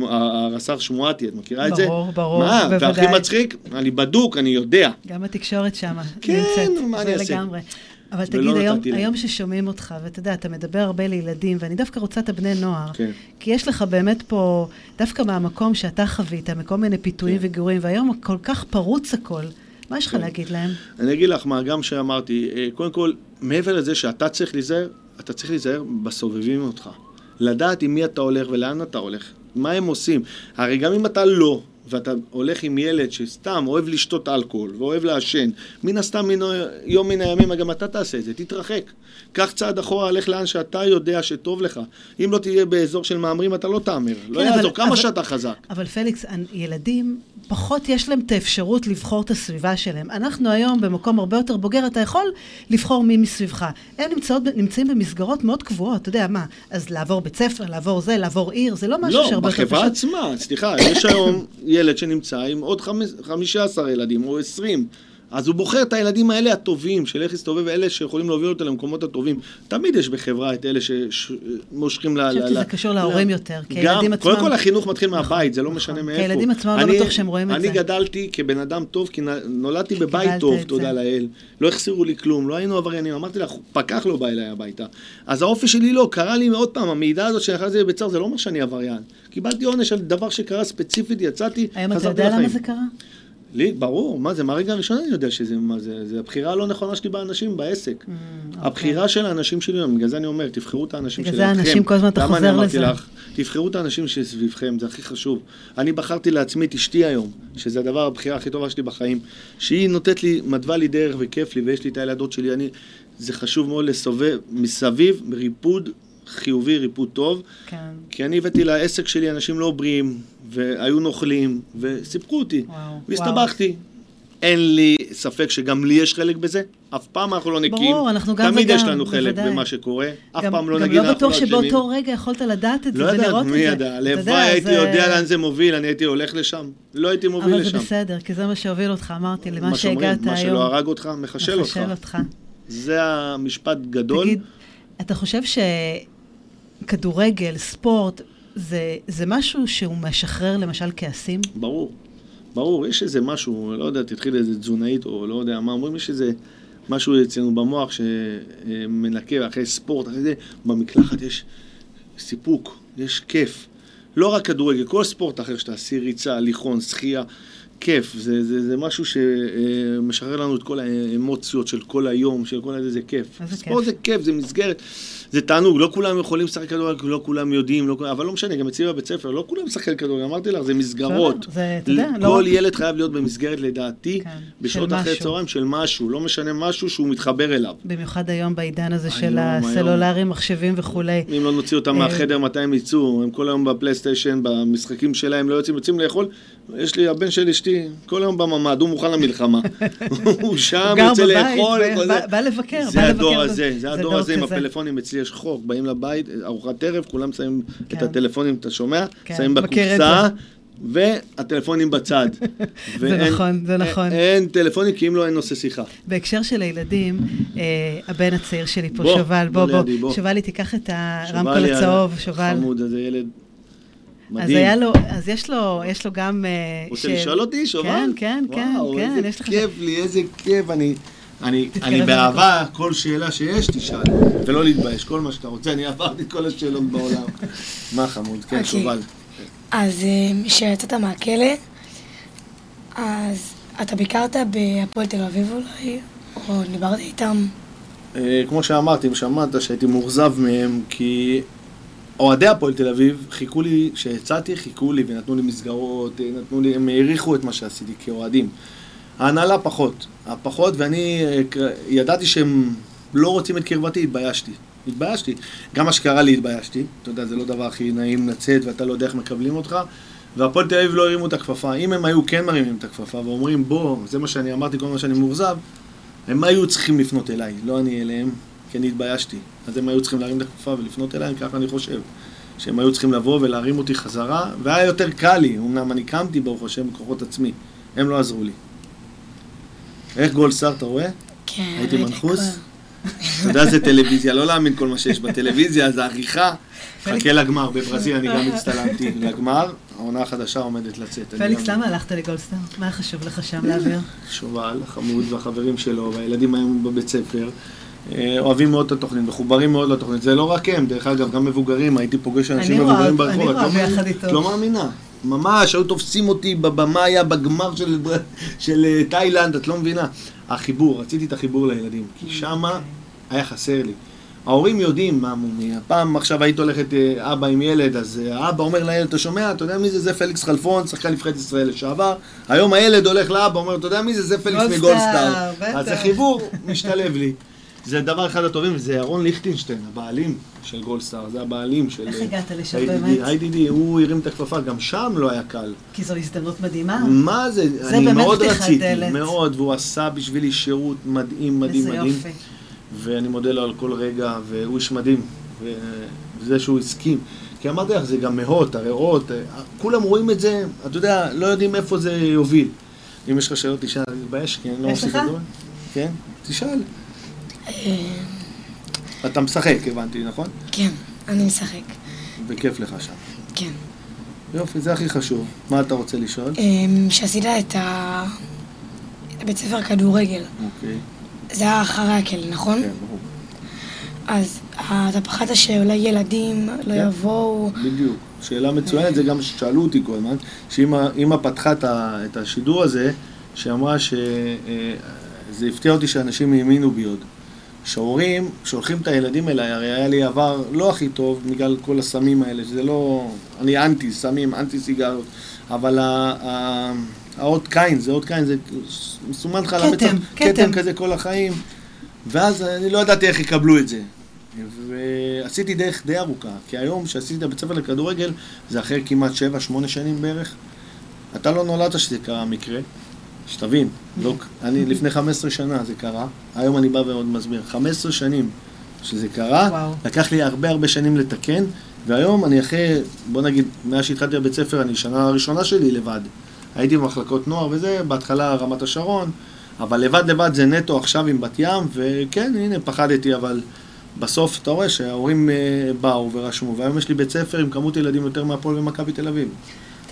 הרס"ר שמועתי, את מכירה את זה? ברור, מה? בוודאי. והכי מצחיק, אני בדוק, אני יודע. גם התקשורת שם, כן, נמצאת, מה אני אעשה? לגמרי. אבל תגיד, היום ששומעים אותך, ואתה יודע, אתה מדבר הרבה לילדים, ואני דווקא רוצה את הבני נוער, כן. כי יש לך באמת פה, דווקא מהמקום שאתה חווית, מכל מיני פיתויים כן. וגירויים, והיום כל כך פרוץ הכל, מה יש לך כן. להגיד להם? אני אגיד לך מה, גם שאמרתי, קודם כל, מעבר לזה שאתה צריך להיזהר, אתה צריך להיזהר בסובבים אותך, לדעת עם מי אתה הולך ולאן אתה הולך, מה הם עושים, הרי גם אם אתה לא, ואתה הולך עם ילד שסתם אוהב לשתות אלכוהול ואוהב לעשן, מן הסתם יום מן הימים, גם אתה תעשה את זה, תתרחק. קח צעד אחורה, הלך לאן שאתה יודע שטוב לך. אם לא תהיה באזור של מאמרים, אתה לא תאמר. לא יעזור, כמה שאתה חזק. אבל פליקס, ילדים, פחות יש להם את האפשרות לבחור את הסביבה שלהם. אנחנו היום במקום הרבה יותר בוגר, אתה יכול לבחור מי מסביבך. הם נמצאים במסגרות מאוד קבועות, אתה יודע מה? אז לעבור בית ספר, לעבור זה, לעבור עיר, זה לא משהו שהרבה... לא, בחברה עצמה, סליחה, יש היום ילד שנמצא עם עוד 15 ילדים או 20, אז הוא בוחר את הילדים האלה הטובים, של איך להסתובב, אלה שיכולים להוביל אותם למקומות הטובים. תמיד יש בחברה את אלה שמושכים ל... אני חושבת שזה קשור להורים יותר, כי הילדים עצמם... קודם כל החינוך מתחיל מהבית, זה לא משנה מאיפה. כי הילדים עצמם לא בטוח שהם רואים את זה. אני גדלתי כבן אדם טוב, כי נולדתי בבית טוב, תודה לאל. לא החסירו לי כלום, לא היינו עבריינים. אמרתי לך, פקח לא בא אליי הביתה. אז האופי שלי לא, קרה לי מאוד פעם. המידע הזאת שאחרי זה בצער, זה לא אומר שאני עבריין. קיבלתי עונש על דבר שקרה ספציפית, יצאתי, חזרתי לחיים. למה זה קרה? לי, ברור, מה זה, מהרגע הראשון אני יודע שזה, מה זה, זה הבחירה הלא נכונה שלי באנשים, בעסק. הבחירה של האנשים שלי, בגלל זה אני אומר, תבחרו את האנשים שלכם. בגלל זה האנשים כל הזמן אתה חוזר לזה. תבחרו את האנשים שסביבכם, זה הכי חשוב. אני בחרתי לעצמי את אשתי היום, שזה הדבר, הבחירה הכי טובה שלי בחיים, שהיא נותנת לי, מדווה לי דרך וכיף לי, ויש לי את הילדות שלי, אני, זה חשוב מאוד לסובב, מסביב, ריפוד חיובי, ריפוד טוב, כן. כי אני הבאתי לעסק שלי אנשים לא בריאים, והיו נוכלים, וסיפקו אותי, והסתבכתי. אין לי ספק שגם לי יש חלק בזה, אף פעם אנחנו לא נקים, ברור, אנחנו גם תמיד וגם, יש לנו חלק בוודאי. במה שקורה, אף גם, פעם לא נגיד אנחנו לא אשמים. גם לא בטוח שבאותו רגע יכולת לדעת את זה ולראות את זה. לא יודעת, מי ידע, לבא הייתי יודע לאן זה מוביל, אני הייתי הולך לשם, לא הייתי מוביל אבל לשם. אבל זה בסדר, כי זה מה שהוביל אותך, אמרתי, למה שהגעת היום. מה שלא הרג אותך, מחשל אותך. זה המשפט גדול. תגיד, אתה חושב שכדורגל, ספורט, זה משהו שהוא משחרר למשל כעסים? ברור. יש איזה משהו, לא יודע, תתחיל איזה תזונאית או לא יודע מה, אומרים יש איזה משהו אצלנו במוח שמנקה אחרי ספורט, אחרי זה, במקלחת יש סיפוק, יש כיף. לא רק כדורגל, כל ספורט אחר שתעשי ריצה, ליכון, שחייה, כיף. זה משהו שמשחרר לנו את כל האמוציות של כל היום, של כל הזה, זה כיף. ספורט זה כיף, זה מסגרת, זה תענוג. לא כולם יכולים לשחק כדורגל, לא כולם יודעים, אבל לא משנה, גם אצלי בבית ספר, לא כולם לשחק כדורגל, אמרתי לך, זה מסגרות. כל ילד חייב להיות במסגרת, לדעתי, בשעות אחרי צהריים של משהו, לא משנה משהו שהוא מתחבר אליו. במיוחד היום בעידן הזה של הסלולרים, מחשבים וכולי. אם לא נוציא אותם מהחדר, מתי הם יצאו? הם כל היום בפלייסטיישן, במשחקים שלהם, לא יוצאים לאכול. יש לי, הבן שלי, אשתי, כל היום בממד, הוא מוכן למלחמה. הוא שם, יוצא לאכול. בא לבקר. זה הדור הזה, זה הדור הזה עם הפלאפונים. אצלי יש חוק, באים לבית, ארוחת ערב, כולם שמים את הטלפונים, אתה שומע? שמים בקופסה, והטלפונים בצד. זה נכון, זה נכון. אין טלפונים, כי אם לא, אין נושא שיחה. בהקשר של הילדים, הבן הצעיר שלי פה, שובל, בוא. שובלי, תיקח את הרמקול הצהוב, שובל. חמוד, אז הילד... אז יש לו גם... רוצה לשאול אותי, שובל? כן. וואו, איזה כיף לי, איזה כיף. אני באהבה, כל שאלה שיש תשאל, ולא להתבייש, כל מה שאתה רוצה. אני עברתי כל השאלות בעולם. מה חמוד, כן, שובל. אז כשיצאת מהכלא, אז אתה ביקרת בהפועל תל אביב אולי, או דיברתי איתם? כמו שאמרתי, שמעת שהייתי מאוכזב מהם, כי... אוהדי הפועל תל אביב חיכו לי, שיצאתי חיכו לי ונתנו לי מסגרות, הם העריכו את מה שעשיתי כאוהדים. ההנהלה פחות, ואני ידעתי שהם לא רוצים את קרבתי, התביישתי. גם מה שקרה לי התביישתי, אתה יודע, זה לא דבר הכי נעים לצאת ואתה לא יודע איך מקבלים אותך, והפועל תל אביב לא הרימו את הכפפה. אם הם היו כן מרימים את הכפפה ואומרים בוא, זה מה שאני אמרתי, כל מה שאני מאוכזב, הם היו צריכים לפנות אליי, לא אני אליהם. כי אני התביישתי, אז הם היו צריכים להרים לכפפה ולפנות אליהם, ככה אני חושב, שהם היו צריכים לבוא ולהרים אותי חזרה, והיה יותר קל לי, אמנם אני קמתי ברוך השם בכוחות עצמי, הם לא עזרו לי. איך גולדסטאר, אתה רואה? כן, הייתי מנחוס. אתה יודע, זה טלוויזיה, לא להאמין כל מה שיש בטלוויזיה, זה עריכה. חכה לגמר, בברזיל אני גם הצטלמתי לגמר, העונה החדשה עומדת לצאת. פליקס, למה הלכת לגולדסטאר? מה היה חשוב לך שם להעביר? שובל, חמוד והחברים שלו, והילדים היום בבית ספר. אוהבים מאוד את התוכנית, מחוברים מאוד לתוכנית, זה לא רק הם, דרך אגב, גם מבוגרים, הייתי פוגש אנשים מבוגרים ברחוב, את לא מאמינה, ממש, היו תופסים אותי בבמה, היה בגמר של תאילנד, את לא מבינה, החיבור, רציתי את החיבור לילדים, כי שמה היה חסר לי, ההורים יודעים מה מומי, הפעם עכשיו היית הולכת אבא עם ילד, אז האבא אומר לילד, אתה שומע, אתה יודע מי זה, זה פליקס חלפון, שחקן נבחרת ישראל לשעבר, היום הילד הולך לאבא, אומר, אתה יודע מי זה, זה פליקס מגולדסטאר, אז החיבור משתלב לי. זה דבר אחד הטובים, זה ירון ליכטינשטיין, הבעלים של גולדסטאר, זה הבעלים של... איך הגעת לשם באמת? IDD, הוא הרים את הכפפה, גם שם לא היה קל. כי זו הזדמנות מדהימה. מה זה? אני מאוד רציתי, מאוד, והוא עשה בשבילי שירות מדהים, מדהים, מדהים. איזה יופי. ואני מודה לו על כל רגע, והוא איש מדהים, וזה שהוא הסכים. כי אמרתי לך, זה גם מאות, הראות, כולם רואים את זה, אתה יודע, לא יודעים איפה זה יוביל. אם יש לך שאלות, תשאל, תתבייש, כי אני לא מוסיף את זה. כן? תשאל. אתה משחק, הבנתי, נכון? כן, אני משחק. וכיף לך שם. כן. יופי, זה הכי חשוב. מה אתה רוצה לשאול? שעשית את בית ספר כדורגל. אוקיי. זה היה אחרי הכל, נכון? כן, ברור. אז אתה פחדת שאולי ילדים לא יבואו... בדיוק. שאלה מצוינת, זה גם ששאלו אותי כל הזמן, שאמא פתחה את השידור הזה, שאמרה שזה הפתיע אותי שאנשים האמינו בי עוד. שההורים שולחים את הילדים אליי, הרי היה לי עבר לא הכי טוב בגלל כל הסמים האלה, שזה לא... אני אנטי סמים, אנטי סיגרות, אבל האות קין, זה אות קין, זה מסומן לך על המצח, קטם כזה כל החיים, ואז אני לא ידעתי איך יקבלו את זה. ועשיתי דרך די ארוכה, כי היום שעשיתי בית ספר לכדורגל, זה אחרי כמעט 7-8 שנים בערך, אתה לא נולדת שזה קרה מקרה. שתבין, אני לפני 15 שנה זה קרה, היום אני בא ועוד מסביר, 15 שנים שזה קרה, לקח לי הרבה שנים לתקן, והיום אני אחרי, בוא נגיד, מאז שהתחלתי בבית ספר, אני שנה הראשונה שלי לבד, הייתי במחלקות נוער וזה, בהתחלה רמת השרון, אבל לבד זה נטו עכשיו עם בת ים, וכן, הנה, פחדתי, אבל בסוף אתה רואה שההורים באו ורשמו, והיום יש לי בית ספר עם כמות ילדים יותר מהפועל ומכבי תל אביב.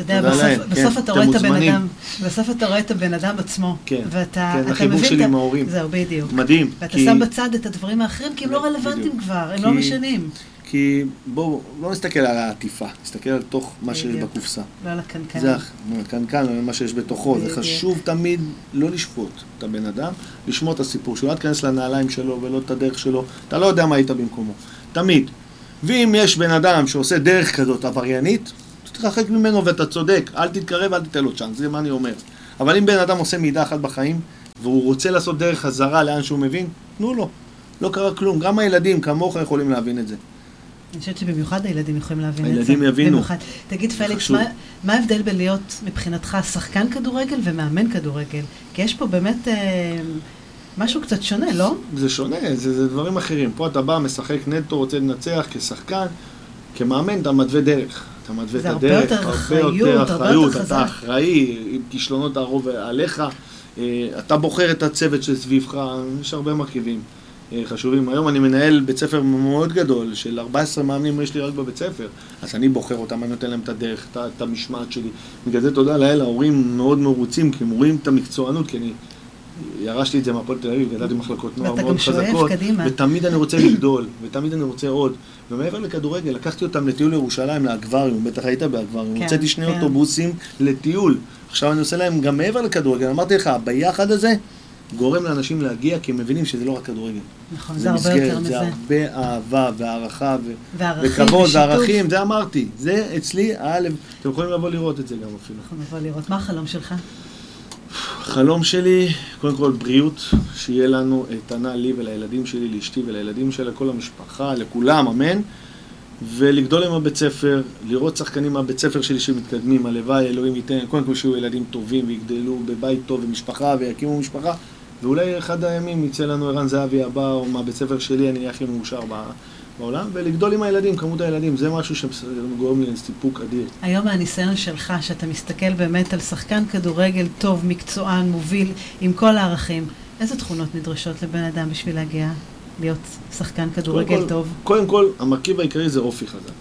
אתה יודע, בסוף אתה רואה את הבן אדם, בסוף אתה רואה את הבן אדם עצמו, ואתה מבין, זהו, בדיוק. מדהים. ואתה שם בצד את הדברים האחרים, כי הם לא רלוונטיים כבר, הם לא משנים. כי בואו, לא נסתכל על העטיפה, נסתכל על תוך מה שיש בקופסה. לא על הקנקן. זה הקנקן, על מה שיש בתוכו. זה חשוב תמיד לא לשפוט את הבן אדם, לשמוע את הסיפור, שהוא לא תכנס לנעליים שלו ולא את הדרך שלו, אתה לא יודע מה היית במקומו, תמיד. ואם יש בן אדם שעושה דרך כזאת עבריינית, תתרחק ממנו ואתה צודק, אל תתקרב, אל תתן לו צ'אנס, זה מה אני אומר. אבל אם בן אדם עושה מידה אחת בחיים, והוא רוצה לעשות דרך חזרה לאן שהוא מבין, תנו לו, לא קרה כלום. גם הילדים כמוך יכולים להבין את זה. אני חושבת שבמיוחד הילדים יכולים להבין את זה. הילדים יבינו. תגיד פליקס, מה ההבדל בין להיות מבחינתך שחקן כדורגל ומאמן כדורגל? כי יש פה באמת משהו קצת שונה, לא? זה שונה, זה דברים אחרים. פה אתה בא, משחק נטו, רוצה לנצח כשחקן, כמאמן אתה מתווה דרך. אתה מתווה את הדרך, הרבה יותר אחריות, אתה אחראי, עם כישלונות הרוב עליך, אתה בוחר את הצוות שסביבך, יש הרבה מרכיבים חשובים. היום אני מנהל בית ספר מאוד גדול, של 14 מאמנים יש לי רק בבית ספר, אז אני בוחר אותם, אני נותן להם את הדרך, את המשמעת שלי. בגלל זה תודה לאל, ההורים מאוד מרוצים, כי הם רואים את המקצוענות, כי אני ירשתי את זה מהפועל תל אביב, ידעתי מחלקות נוער מאוד חזקות, ותמיד אני רוצה לגדול, ותמיד אני רוצה עוד. ומעבר לכדורגל, לקחתי אותם לטיול ירושלים, לאגווריום, בטח היית באגווריום, הוצאתי שני אוטובוסים לטיול. עכשיו אני עושה להם גם מעבר לכדורגל, אמרתי לך, ביחד הזה גורם לאנשים להגיע, כי הם מבינים שזה לא רק כדורגל. נכון, זה הרבה יותר מזה. זה הרבה אהבה והערכה וכבוד, וערכים, זה אמרתי. זה אצלי, אתם יכולים לבוא לראות את זה גם אפילו. אנחנו נבוא לראות. מה החלום שלך? החלום שלי, קודם כל בריאות, שיהיה לנו איתנה לי ולילדים שלי, לאשתי ולילדים שלה, כל המשפחה, לכולם, אמן. ולגדול עם הבית ספר, לראות שחקנים מהבית ספר שלי שמתקדמים, הלוואי, אלוהים ייתן, קודם כל שיהיו ילדים טובים ויגדלו בבית טוב ומשפחה ויקימו משפחה, ואולי אחד הימים יצא לנו ערן זהבי הבא או מהבית ספר שלי, אני הכי מאושר בעולם, ולגדול עם הילדים, כמות הילדים, זה משהו שגורם לי סיפוק אדיר. היום הניסיון שלך, שאתה מסתכל באמת על שחקן כדורגל טוב, מקצוען, מוביל, עם כל הערכים, איזה תכונות נדרשות לבן אדם בשביל להגיע להיות שחקן כדורגל טוב? קודם כל, המרכיב העיקרי זה אופי חזק.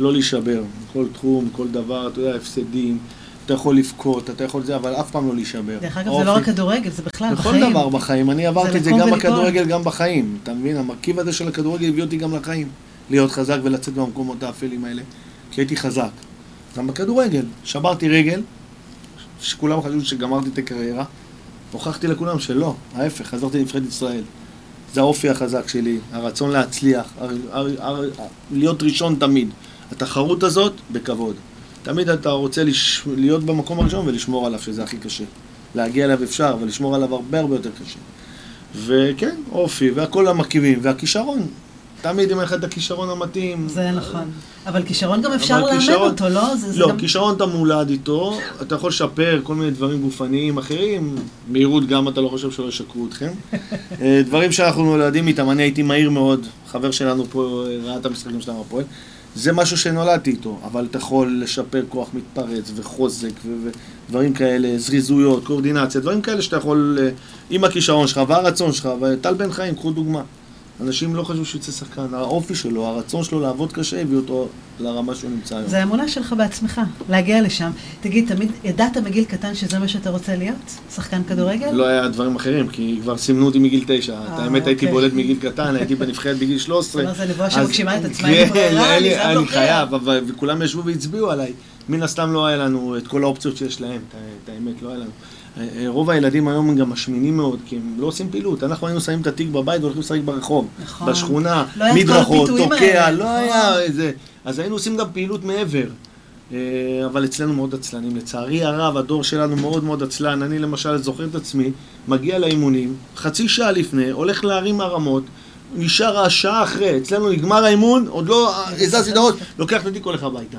לא להישבר, כל תחום, כל דבר, אתה יודע, הפסדים, אתה יכול לבכות, אתה יכול זה, אבל אף פעם לא להישבר. דרך אגב, זה לא רק כדורגל, זה בכלל בחיים. בכל דבר בחיים, אני עברתי את זה גם בכדורגל, גם בחיים. אתה מבין, המרכיב הזה של הכדורגל הביא אותי גם לחיים. להיות חזק ולצאת במקומות האפלים האלה, כי הייתי חזק. גם בכדורגל, שברתי רגל, שכולם חשבו שגמרתי את הקריירה, הוכחתי לכולם שלא, ההפך, חזרתי לנבחרת ישראל. זה האופי החזק שלי, הרצון להצליח, להיות ראשון תמיד. התחרות הזאת, בכבוד. תמיד אתה רוצה להיות במקום הראשון ולשמור עליו, שזה הכי קשה. להגיע אליו אפשר, אבל לשמור עליו הרבה הרבה יותר קשה. וכן, אופי, והכל המרכיבים, והכישרון. תמיד אם אחד הכישרון המתאים. זה נכון. אבל כישרון גם אפשר לאמן אותו, לא? לא, כישרון אתה מולד איתו, אתה יכול לשפר כל מיני דברים גופניים אחרים, מהירות גם אתה לא חושב שלא ישקרו אתכם. דברים שאנחנו נולדים איתם, אני הייתי מהיר מאוד, חבר שלנו פה ראה את המשחקים שלנו הפועל, זה משהו שנולדתי איתו, אבל אתה יכול לשפר כוח מתפרץ וחוזק ודברים כאלה, זריזויות, קורדינציה, דברים כאלה שאתה יכול, עם הכישרון שלך והרצון שלך, וטל בן חיים, קחו דוגמה. אנשים לא חשבו שיוצא שחקן, האופי שלו, הרצון שלו לעבוד קשה, הביא אותו לרמה שהוא נמצא היום. זה האמונה שלך בעצמך, להגיע לשם. תגיד, תמיד ידעת מגיל קטן שזה מה שאתה רוצה להיות? שחקן כדורגל? לא היה דברים אחרים, כי כבר סימנו אותי מגיל 9. האמת, הייתי בולד מגיל קטן, הייתי בנבחרת בגיל 13. לא, זה נבואה שמגשימה את עצמה. אני חייב, וכולם ישבו והצביעו עליי. מן הסתם לא היה לנו את כל האופציות שיש להם, את האמת לא היה לנו. רוב הילדים היום גם משמינים מאוד, כי הם לא עושים פעילות. אנחנו היינו שמים את התיק בבית והולכים לשחק ברחוב, בשכונה, מדרכות, תוקע, לא היה איזה. אז היינו עושים גם פעילות מעבר. אבל אצלנו מאוד עצלנים. לצערי הרב, הדור שלנו מאוד מאוד עצלן. אני למשל זוכר את עצמי, מגיע לאימונים, חצי שעה לפני, הולך להרים הרמות, נשאר השעה אחרי, אצלנו נגמר האימון, עוד לא, איזה סדרות, לוקח אותי כל אחד הביתה.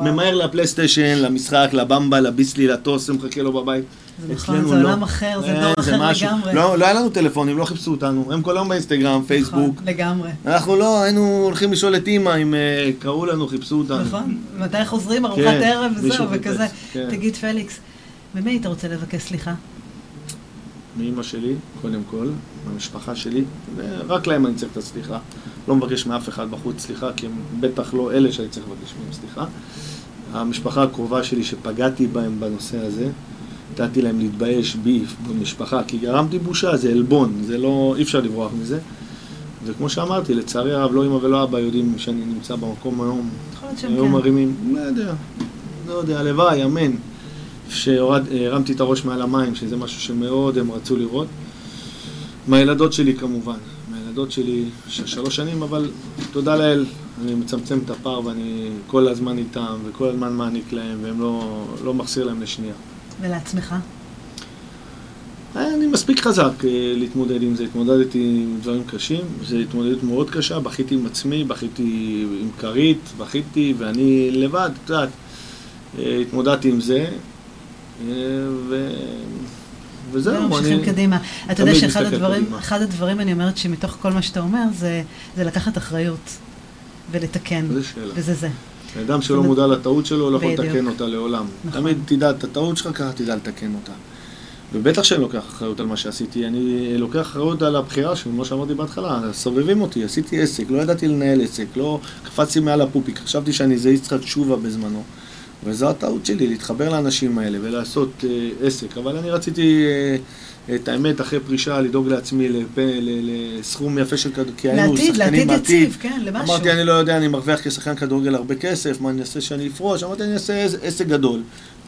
ממהר לפלייסטיישן, למשחק, לבמבה, לביסלי, לטוס, מחכה לו בבית. זה נכון, זה עולם אחר, זה דור אחר לגמרי. לא היה לנו טלפונים, לא חיפשו אותנו, הם כל היום באינסטגרם, פייסבוק. לגמרי. אנחנו לא, היינו הולכים לשאול את אימא אם קראו לנו, חיפשו אותנו. נכון, מתי חוזרים, ארוחת ערב, זהו וכזה. תגיד פליקס, ממי אתה רוצה לבקש סליחה? מאמא שלי, קודם כל, מהמשפחה שלי, ורק להם אני צריך את הסליחה. לא מבקש מאף אחד בחוץ סליחה, כי הם בטח לא אלה שאני צריך לבקש מהם סליחה. המשפחה הקרובה שלי שפגעתי בהם בנושא הזה, נתתי להם להתבייש בי במשפחה, כי גרמתי בושה, זה אלבון, זה לא, אי אפשר לברוח מזה. וכמו שאמרתי, לצערי הרב, לא אמא ולא אבא יודעים שאני נמצא במקום היום, היום מרימים, לא יודע, הלוואי, אמן, שהרמתי את הראש מעל המים, שזה משהו שמאוד הם רצו לראות. מהילדות שלי כמובן, מהילדות שלי של 3 שנים, אבל תודה לאל, אני מצמצם את הפער ואני כל הזמן איתם וכל הזמן מעניק להם, והם לא מחסיר להם לשנייה. ולעצמך? אני מספיק חזק להתמודד עם זה, התמודדתי עם דברים קשים, זו התמודדות מאוד קשה, בכיתי עם עצמי, בכיתי עם קרית, בכיתי ואני לבד, קצת, התמודדתי עם זה, וזהו, ממשיכים קדימה. אתה יודע שאחד הדברים אני אומרת שמתוך כל מה שאתה אומר זה לקחת אחריות ולתקן, וזה זה. האדם שלא מודע לטעות שלו לא יכול לתקן אותה לעולם. תמיד תדע את הטעות שלך, ככה תדע לתקן אותה. ובטח שאני לוקח אחריות על מה שעשיתי, אני לוקח אחריות על הבחירה שלי, כמו שאמרתי בהתחלה, סובבים אותי, עשיתי עסק, לא ידעתי לנהל עסק, לא קפצתי מעל הפופיק, חשבתי שאני זה יצחק שובה בזמנו. וזו הטעות שלי, להתחבר לאנשים האלה ולעשות עסק, אבל אני רציתי את האמת אחרי פרישה, לדאוג לעצמי לסכום יפה של כדורגל, לעתיד יציב, כן, למשהו. אמרתי, אני לא יודע, אני מרוויח כשחקן כדורגל הרבה כסף, מה אני אעשה שאני אפרוש? אמרתי, אני אעשה עסק גדול.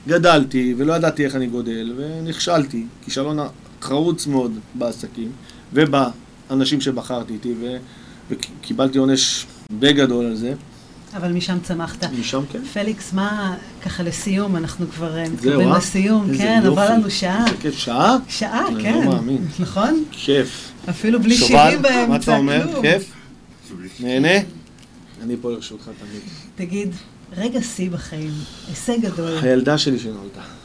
גדלתי ולא ידעתי איך אני גודל, ונכשלתי, כישלון חרוץ מאוד בעסקים, ובאנשים שבחרתי איתי, וקיבלתי עונש בגדול על זה. אבל משם צמחת. משם, כן. פליקס, מה, ככה לסיום, אנחנו כבר מתקרבים לסיום, כן, עבר לנו שעה. זה כיף, שעה? שעה, כן. אני לא מאמין. נכון? כיף. אפילו בלי שירים בהם, מה אתה אומר? כיף? נהנה? אני פה לרשותך תמיד. תגיד, רגע שיא בחיים, הישג גדול. הילדה שלי שנולדה.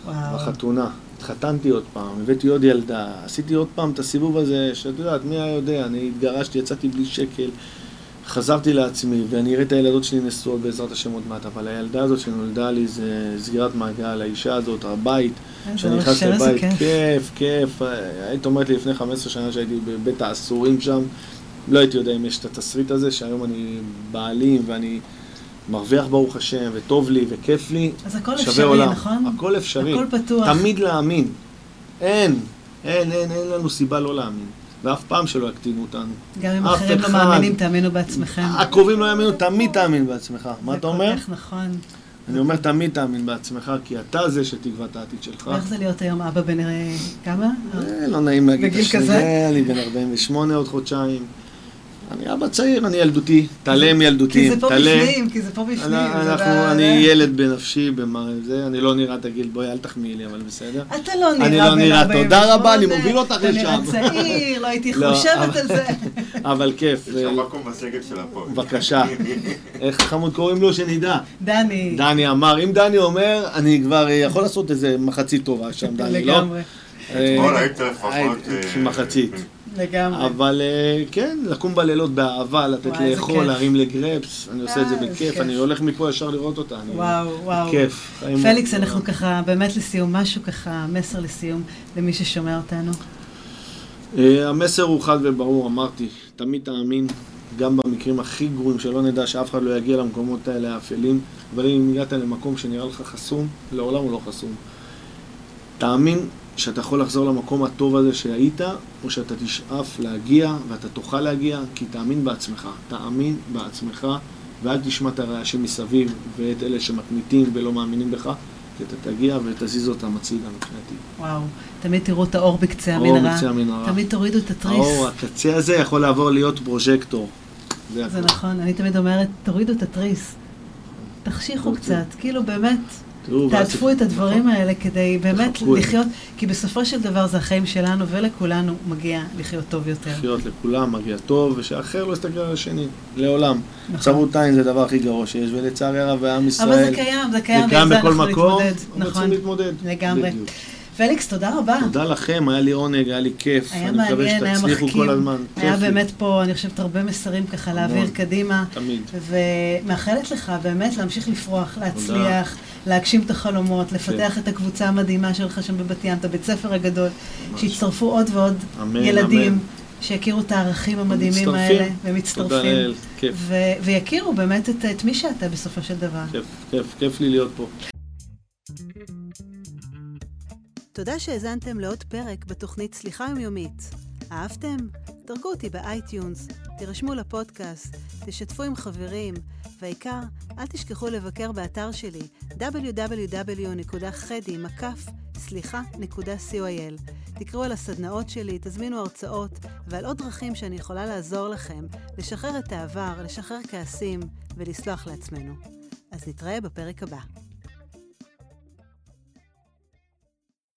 וואו. בחתונה. התחתנתי עוד פעם, הבאתי עוד ילדה, עשיתי עוד פעם את הסיבוב הזה, שאתה יודעת, מי היה יודע, אני התגרשתי, יצאתי בלי שקל. חזרתי לעצמי, ואני אראה את הילדות שלי נשואות בעזרת השם עוד מעט, אבל הילדה הזאת שנולדה לי זה סגירת מעגל, האישה הזאת, הבית, שאני נכנס לבית, כיף. היית אומרת לי לפני 15 שנה שהייתי בבית האסורים שם, לא הייתי יודע אם יש את התסריט הזה, שהיום אני בעלים ואני מרוויח ברוך השם, וטוב לי וכיף לי, אז הכל אפשרי, נכון? הכל אפשרי, הכל פתוח. תמיד להאמין, אין לנו סיבה לא להאמין. ואף פעם שלא יקטינו אותנו. גם אם אחרים לא מאמינים, תאמינו בעצמכם. הקרובים לא יאמינו, תמיד תאמין בעצמך. מה אתה אומר? זה כל כך נכון. אני אומר, תמיד תאמין בעצמך, כי אתה זה שתקבע את העתיד שלך. איך זה להיות היום אבא בן כמה? לא נעים להגיד את השנייה, אני בן 48 עוד חודשיים. אני אבא צעיר, אני ילדותי, תלם ילדותי. כי זה פה בפנים. אני ילד בנפשי, אני לא נראה את הגיל, בואי, אל תחמיא לי, אבל בסדר. אתה לא נראה. אני לא נראה, תודה רבה, אני מוביל אותך לשם. אתה נראה צעיר, לא הייתי חושבת על זה. אבל כיף. יש לו מקום בסגל של הפועל. בבקשה. איך חמוד קוראים לו שנדע? דני. דני אמר, אם דני אומר, אני כבר יכול לעשות איזה מחצית טובה שם, דני, לא? לגמרי. לגמרי. אבל כן, לקום בלילות באהבה, לתת לאכול, להרים לגרפס, אני עושה את זה בכיף, אני הולך מפה ישר לראות אותה. וואו. כיף. פליקס, אנחנו ככה, באמת לסיום, משהו ככה, מסר לסיום למי ששומע אותנו. המסר הוא חד וברור, אמרתי, תמיד תאמין, גם במקרים הכי גרועים, שלא נדע שאף אחד לא יגיע למקומות האלה האפלים, אבל אם הגעת למקום שנראה לך חסום, לעולם הוא לא חסום. תאמין, שאתה יכול לחזור למקום הטוב הזה שהיית, או שאתה תשאף להגיע, ואתה תוכל להגיע, כי תאמין בעצמך. תאמין בעצמך, ואל תשמע את הרעשים מסביב, ואת אלה שמקניטים ולא מאמינים בך, אתה תגיע ותזיז אותם הצידה מבחינתי. וואו, תמיד תראו את האור בקצה המנהרה. תמיד תורידו את התריס. האור, הקצה הזה יכול לעבור להיות פרוז'קטור. זה נכון, אני תמיד אומרת, תורידו את התריס. תחשיכו קצת, כאילו באמת... תעדפו את הדברים האלה כדי באמת לחיות, כי בסופו של דבר זה החיים שלנו ולכולנו מגיע לחיות טוב יותר. לחיות לכולם מגיע טוב, ושאחר לא יסתכל על השני, לעולם. צרות עין זה הדבר הכי גרוע שיש, ולצערי הרב עם ישראל. אבל זה קיים, ועם זה אנחנו נתמודד. נכון, לגמרי. פליקס, תודה רבה. תודה לכם, היה לי עונג, היה לי כיף. היה מעניין, היה מחכים. היה באמת פה, אני חושבת, הרבה מסרים ככה להעביר קדימה. תמיד. ומאחלת לך באמת להמשיך לפרוח, להצליח, להגשים את החלומות, לפתח את הקבוצה המדהימה שלך שם בבת ים, את הבית ספר הגדול, שיצטרפו עוד ועוד ילדים. שיכירו את הערכים המדהימים האלה, ומצטרפים, ויכירו באמת את מי שאתה בסופו של דבר. כיף, כיף, כיף לי להיות פה. תודה שהזנתם לעוד פרק בתוכנית סליחה יומיומית. אהבתם? דרגו אותי באייטיונס, תירשמו לפודקאסט, תשתפו עם חברים, והעיקר, אל תשכחו לבקר באתר שלי www.chadi.co.il. תקראו על הסדנאות שלי, תזמינו הרצאות ועל עוד דרכים שאני יכולה לעזור לכם לשחרר את העבר, לשחרר כעסים ולסלוח לעצמנו. אז נתראה בפרק הבא.